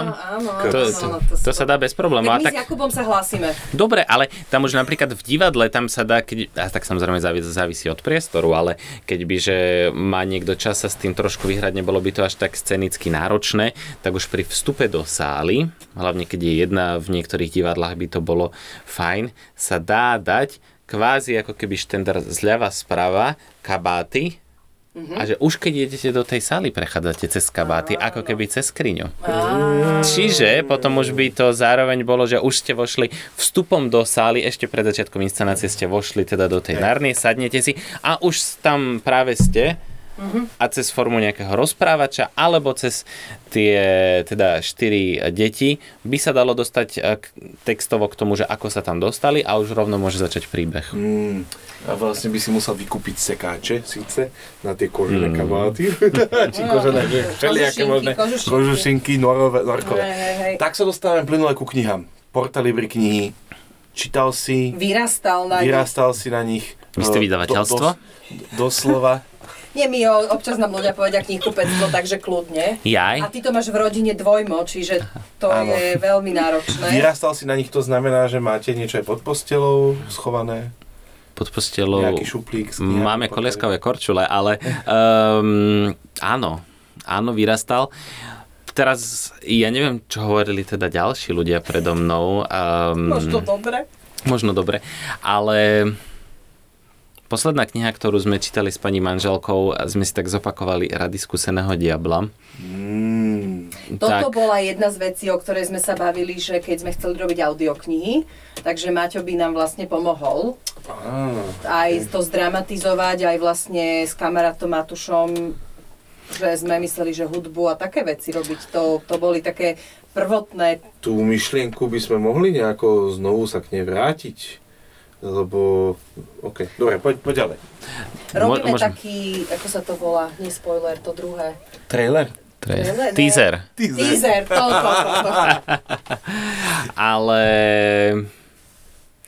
To sa dá bez problémov. My s Jakubom sa hlásime. Dobre, ale tam už napríklad v divadle, tam sa dá, tak samozrejme závisí od priestoru, ale keď by, že má niekto čas sa s tým trošku vyhrať, nebolo by to až tak scenicky náročné, tak už pri vstupe do sály, hlavne keď je jedna, v niektorých divadlách by to bolo fajn, sa dá dať kvázi ako keby štender zľava sprava, kabáty, a že už keď idete do tej sály, prechádzate cez kabáty, ako keby cez skriňu. Čiže potom už by to zároveň bolo, že už ste vošli vstupom do sály, ešte pred začiatkom inscenácie ste vošli teda do tej Narnie, sadnete si a už tam práve ste a cez formu nejakého rozprávača alebo cez tie teda 4 deti by sa dalo dostať textovo k tomu, že ako sa tam dostali a už rovno môže začať príbeh. A vlastne by si musel vykúpiť sekáče síce na tie kožené kabáty či kožené všelijaké možné kožušinky, norkové. Tak sa dostávame plynule ku knihám. Porta Libri knihy. Čítal si? Vyrastal si na nich. Vy ste vydavateľstvo? Doslova. Nie, my občas nám ľudia povedia knihkupectvo, takže kľudne. A ty to máš v rodine dvojmo, čiže to je veľmi náročné. Vyrastal si na nich, to znamená, že máte niečo aj pod postelou schované? Pod postelou šuplík, máme kolieskové korčule, ale áno, vyrastal. Teraz ja neviem, čo hovorili teda ďalší ľudia predo mnou. Možno dobre, ale... Posledná kniha, ktorú sme čítali s pani manželkou, sme si tak zopakovali Rady skúseného diabla. Toto bola jedna z vecí, o ktorej sme sa bavili, že keď sme chceli robiť audioknihy, takže Maťo by nám vlastne pomohol aj to zdramatizovať, aj vlastne s kamarátom Matušom, že sme mysleli, že hudbu a také veci robiť, to boli také prvotné. Tú myšlienku by sme mohli nejako znovu sa k nej vrátiť. Lebo... OK, dobre, poď ďalej. Robíme taký, ako sa to volá, nie spoiler, to druhé. Trailer? Teaser, to. Ale...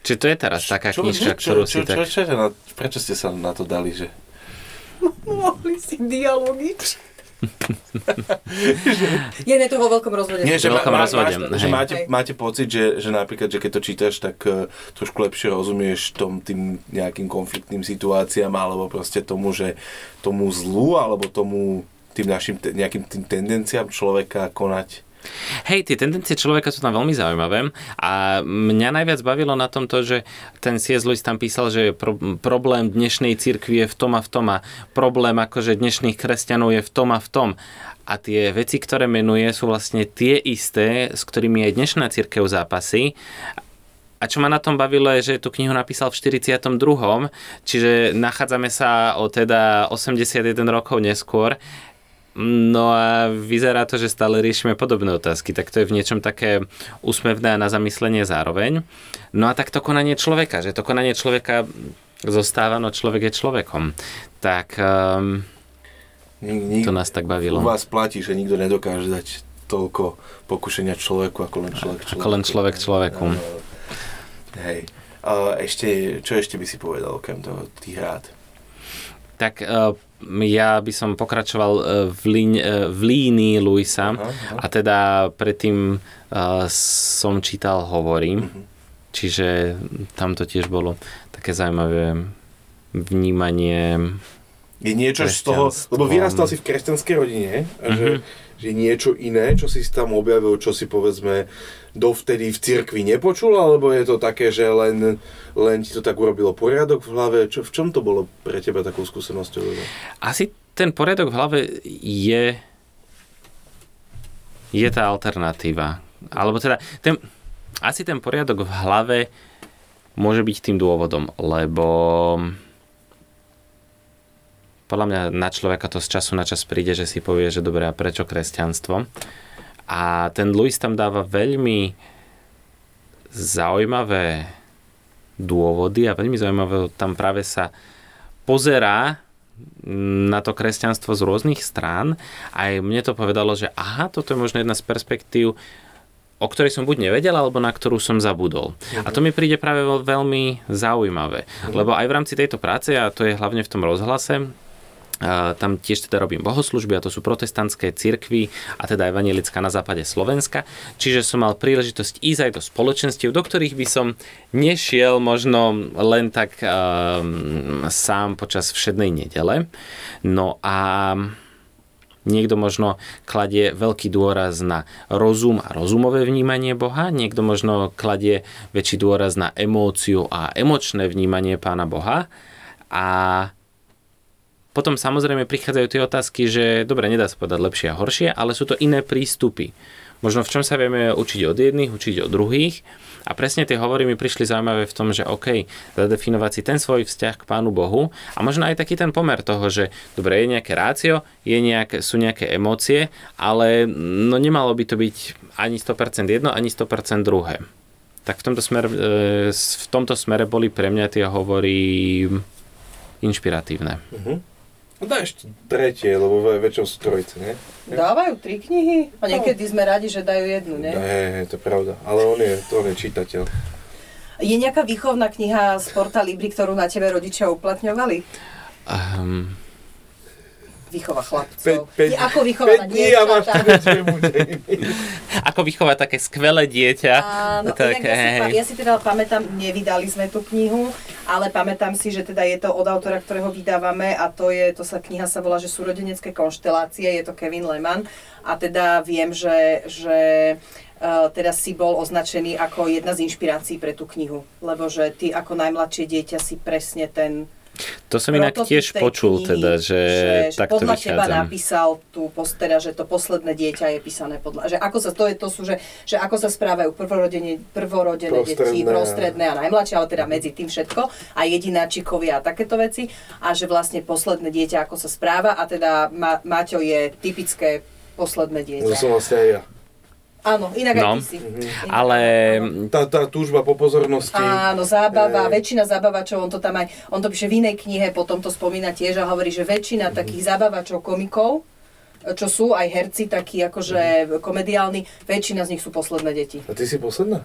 Či to je teraz taká knižka, ktorú si tak... Prečo ste sa na to dali, že... Mohli si dialogiť. Ja ne to vo veľkom rozvode. Máte pocit, že napríklad, že keď to čítaš, tak trošku lepšie rozumieš tým nejakým konfliktným situáciám alebo proste tomu, že tomu zlu alebo tomu tým našim nejakým tým tendenciám človeka konať. Hej, tie tendencie človeka sú tam veľmi zaujímavé a mňa najviac bavilo na tom to, že ten C.S. Lewis tam písal, že problém dnešnej cirkvi je v tom a v tom a problém akože dnešných kresťanov je v tom a v tom. A tie veci, ktoré menuje, sú vlastne tie isté, s ktorými aj dnešná cirkev zápasí. A čo ma na tom bavilo je, že tú knihu napísal v 42. Čiže nachádzame sa o teda 81 rokov neskôr. No a vyzerá to, že stále riešime podobné otázky, tak to je v niečom také úsmevné a na zamyslenie zároveň. No a tak to konanie človeka, že to konanie človeka zostáva, no človek je človekom. Tak to nás tak bavilo. U vás platí, že nikto nedokáže dať toľko pokušenia človeku, ako len človek človeku. Hej. A čo ešte by si povedal okrem toho tých rád? Tak ja by som pokračoval v línii Lewisa. A teda predtým som čítal Hovorím, Čiže tam to tiež bolo také zaujímavé vnímanie. Je niečo z toho, lebo vyrastal si v kresťanskej rodine, že niečo iné, čo si tam objavil, čo si povedzme dovtedy v cirkvi nepočul, alebo je to také, že len ti to tak urobilo poriadok v hlave? V čom to bolo pre teba takou skúsenosťou? Asi ten poriadok v hlave je tá alternatíva. Alebo teda, asi ten poriadok v hlave môže byť tým dôvodom, lebo podľa mňa na človeka to z času na čas príde, že si povie, že dobre, a prečo kresťanstvo? A ten Lewis tam dáva veľmi zaujímavé dôvody a veľmi zaujímavé tam práve sa pozerá na to kresťanstvo z rôznych strán. Aj mne to povedalo, že aha, toto je možno jedna z perspektív, o ktorej som buď nevedel, alebo na ktorú som zabudol. A to mi príde práve veľmi zaujímavé. Lebo aj v rámci tejto práce, a to je hlavne v tom rozhlase, tam tiež teda robím bohoslužby, a to sú protestantské cirkvi a teda evanjelická na západe Slovenska. Čiže som mal príležitosť ísť aj do spoločenstiev, do ktorých by som nešiel možno len tak sám počas všednej nedele. No a niekto možno kladie veľký dôraz na rozum a rozumové vnímanie Boha, niekto možno kladie väčší dôraz na emóciu a emočné vnímanie Pána Boha. A potom samozrejme prichádzajú tie otázky, že dobre, nedá sa povedať lepšie a horšie, ale sú to iné prístupy. Možno v čom sa vieme učiť od jedných, učiť od druhých. A presne tie hovory mi prišli zaujímavé v tom, že OK, zadefinovať si ten svoj vzťah k Pánu Bohu a možno aj taký ten pomer toho, že dobre, je nejaké rácio, sú nejaké emócie, ale no nemalo by to byť ani 100% jedno, ani 100% druhé. Tak v tomto smere boli pre mňa tie hovory inšpiratívne. Dá ešte tretie, lebo väčšinou sú trojice, nie? Dávajú 3 knihy a niekedy sme radi, že dajú jednu, nie? Nie, to je pravda, ale on je čitateľ. Je nejaká výchovná kniha z Porta Libri, ktorú na tebe rodičia uplatňovali? Výchova chlapcov. Ako vychovať dievčatá. Ako vychovať také skvelé dieťa. Áno, tak, ja si teda pamätám, nevydali sme tú knihu, ale pamätám si, že teda je to od autora, ktorého vydávame, a kniha sa volá, že Súrodenecké konštelácie, je to Kevin Lehman, a teda viem, že teda si bol označený ako jedna z inšpirácií pre tú knihu, lebo že ty ako najmladšie dieťa si presne ten... To som inak tiež počul, knihy, teda, že takto podľa vychádzam. Podľa teba napísal tú postera, že to posledné dieťa je písané podľa... Že ako sa, že ako sa správajú prvorodené deti, prostredné a najmladšie, ale teda medzi tým všetko, a jedináčikovia a takéto veci, a že vlastne posledné dieťa, ako sa správa, a teda Maťo je typické posledné dieťa. To som vlastne aj ja. Áno, inak aj ty si. Ale tá túžba po pozornosti. Áno, zábava, väčšina zabavačov, on to tam aj, on to píše v inej knihe, potom to spomína tiež a hovorí, že väčšina takých zabavačov, komikov, čo sú aj herci takí akože komediálni, väčšina z nich sú posledné deti. A ty si posledná?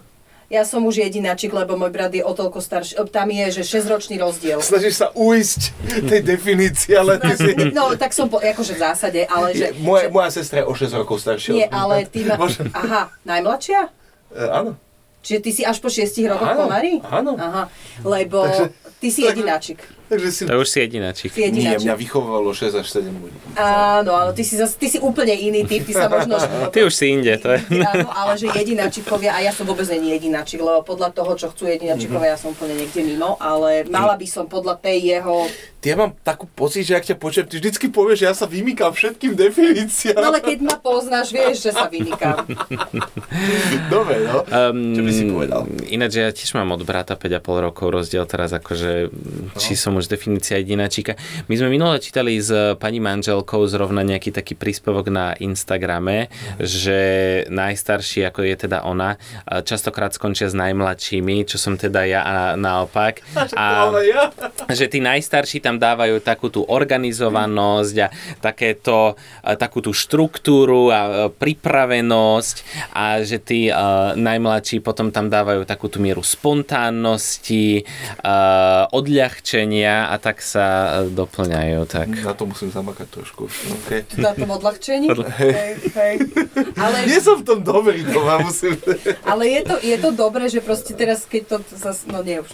Ja som už jedináčik, lebo môj brat je o toľko starší. Tam je, že 6-ročný rozdiel. Snažíš sa ujsť tej definícii, ale ty si... No, tak som akože v zásade, ale že... Moja sestra je o 6 rokov staršia. Nie, ale ty ma... Aha, najmladšia? Áno. Čiže ty si až po 6 rokoch pomarí? Áno. Aha, lebo ty si jedináčik. Takže už si jedináčik. Nie, mňa vychovalo 6 až 7 ľudí. Áno, ale ty si úplne iný typ, ty sa možno... Ty už si inde, to je. Áno, ale že jedináčikovia, a ja som vôbec nie jedináčik, lebo podľa toho, čo chcú jedináčikovia, ja som úplne niekde mimo, ale mala by som podľa tej jeho... Ja mám takú pocit, že ak ťa počujem, ty vždycky povieš, že ja sa vymýkam všetkým definíciám. No ale keď ma poznáš, vieš, že sa vymýkam. Dobre, no. Čo by si povedal? Ináč, ja tiež mám od brata 5,5 rokov rozdiel teraz, akože či som už definícia jedináčika. My sme minule čítali s pani manželkou zrovna nejaký taký príspevok na Instagrame, že najstarší, ako je teda ona, častokrát skončia s najmladšími, čo som teda ja a naopak. A že tí najstarší tam dávajú takú tú organizovanosť a takú tú štruktúru a pripravenosť, a že tí najmladší potom tam dávajú takú tú mieru spontánnosti, odľahčenia, línia a tak sa doplňajú. Tak. Na to musím zamakať trošku. Okay. Na tom odľahčení? Hej. Ale... Nie som v tom dobrý, to vám musím... Ale je to dobré, že proste teraz, keď to zase... No nie, už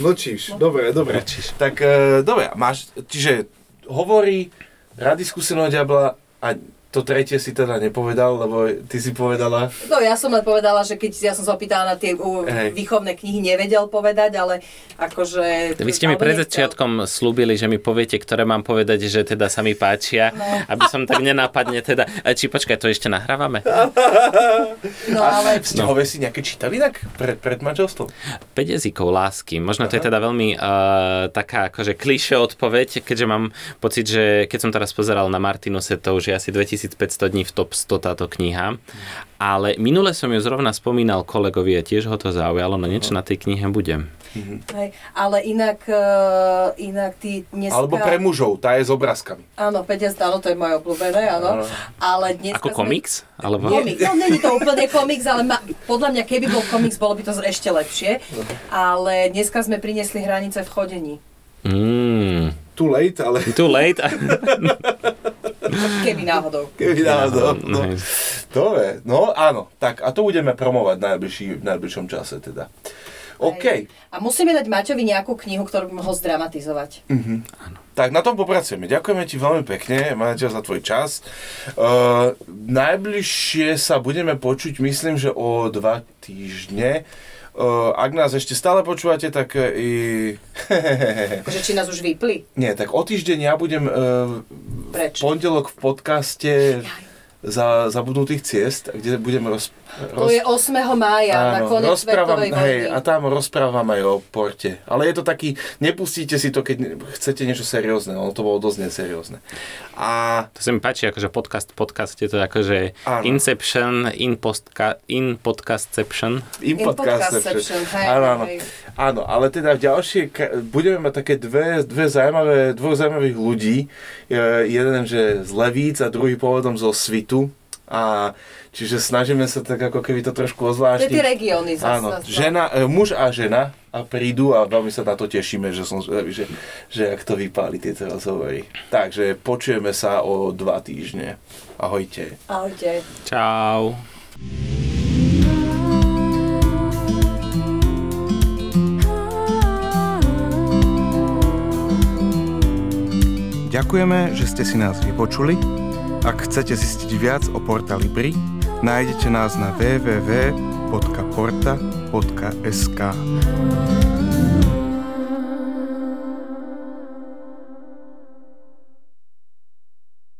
mlčíš. Dobre. Tak dobre, máš... Čiže hovorí Rady skúseného diabla a to tretie si teda nepovedal, lebo ty si povedala... No ja som len povedala, že keď ja som sa opýtala na tie výchovné knihy, nevedel povedať, ale akože... Vy ste mi pred začiatkom slúbili, že mi poviete, ktoré mám povedať, že teda sa mi páčia, no. Aby som tak nenápadne teda... Či počkaj, to ešte nahrávame? No ale... Vzťahové si nejaké čítali tak pred manželstvom? 5 jazykov lásky. Možno to je teda veľmi taká akože klišé odpoveď, keďže mám pocit, že keď som teraz pozeral na Martinuse, to už je asi 1500 dní v top 100 táto kniha, ale minule som ju zrovna spomínal kolegovi a tiež ho to zaujalo, no niečo na tej knihe bude. Hej, ale inak ty dneska... Alebo pre mužov, tá je s obrázkami. Áno, 500, áno, to je moje obľúbené, áno. Ale dneska ako komiks? Alebo... Komiks, no nie je to úplne komiks, ale podľa mňa, keby bol komiks, bolo by to ešte lepšie, ale dneska sme priniesli hranice v chodení. Too late, ale... Too late. Keby náhodou. No. Dobre, no áno. Tak a to budeme promovať v najbližšom čase teda. OK. A musíme dať Maťovi nejakú knihu, ktorú by mohol zdramatizovať. Áno. Tak na tom popracujeme. Ďakujeme ti veľmi pekne, Maťo, za tvoj čas. Najbližšie sa budeme počuť, myslím, že o 2 týždne. Ak nás ešte stále počúvate, tak i... Akože či nás už vypli? Nie, tak o týždeň ja budem v pondelok v podcaste za Zabudnutých ciest, kde budem To je 8. mája, na konec svetovej vojny. Hej, a tam rozprávam aj o Porte. Ale je to taký, nepustíte si to, keď chcete niečo seriózne. Ono to bolo dosť neseriózne. A... To sa mi páči, akože podcast je to akože Inception, Podcastception. Podcastception, hej. Áno, ale teda v ďalšie, budeme mať také dvoch zaujímavých ľudí. Jeden, že z Levíc a druhý pôvodom zo Svitu. A čiže snažíme sa tak ako keby to trošku ozvláštniť. Tie regióny zase. Žena, muž a žena a prídu a veľmi sa na to tešíme, že ak to vypáli tieto rozhovory. Takže počujeme sa o 2 týždne. Ahojte. Ahojte. Čau. Ďakujeme, že ste si nás vypočuli. Ak chcete zistiť viac o Porta Libri, nájdete nás na www.porta.sk.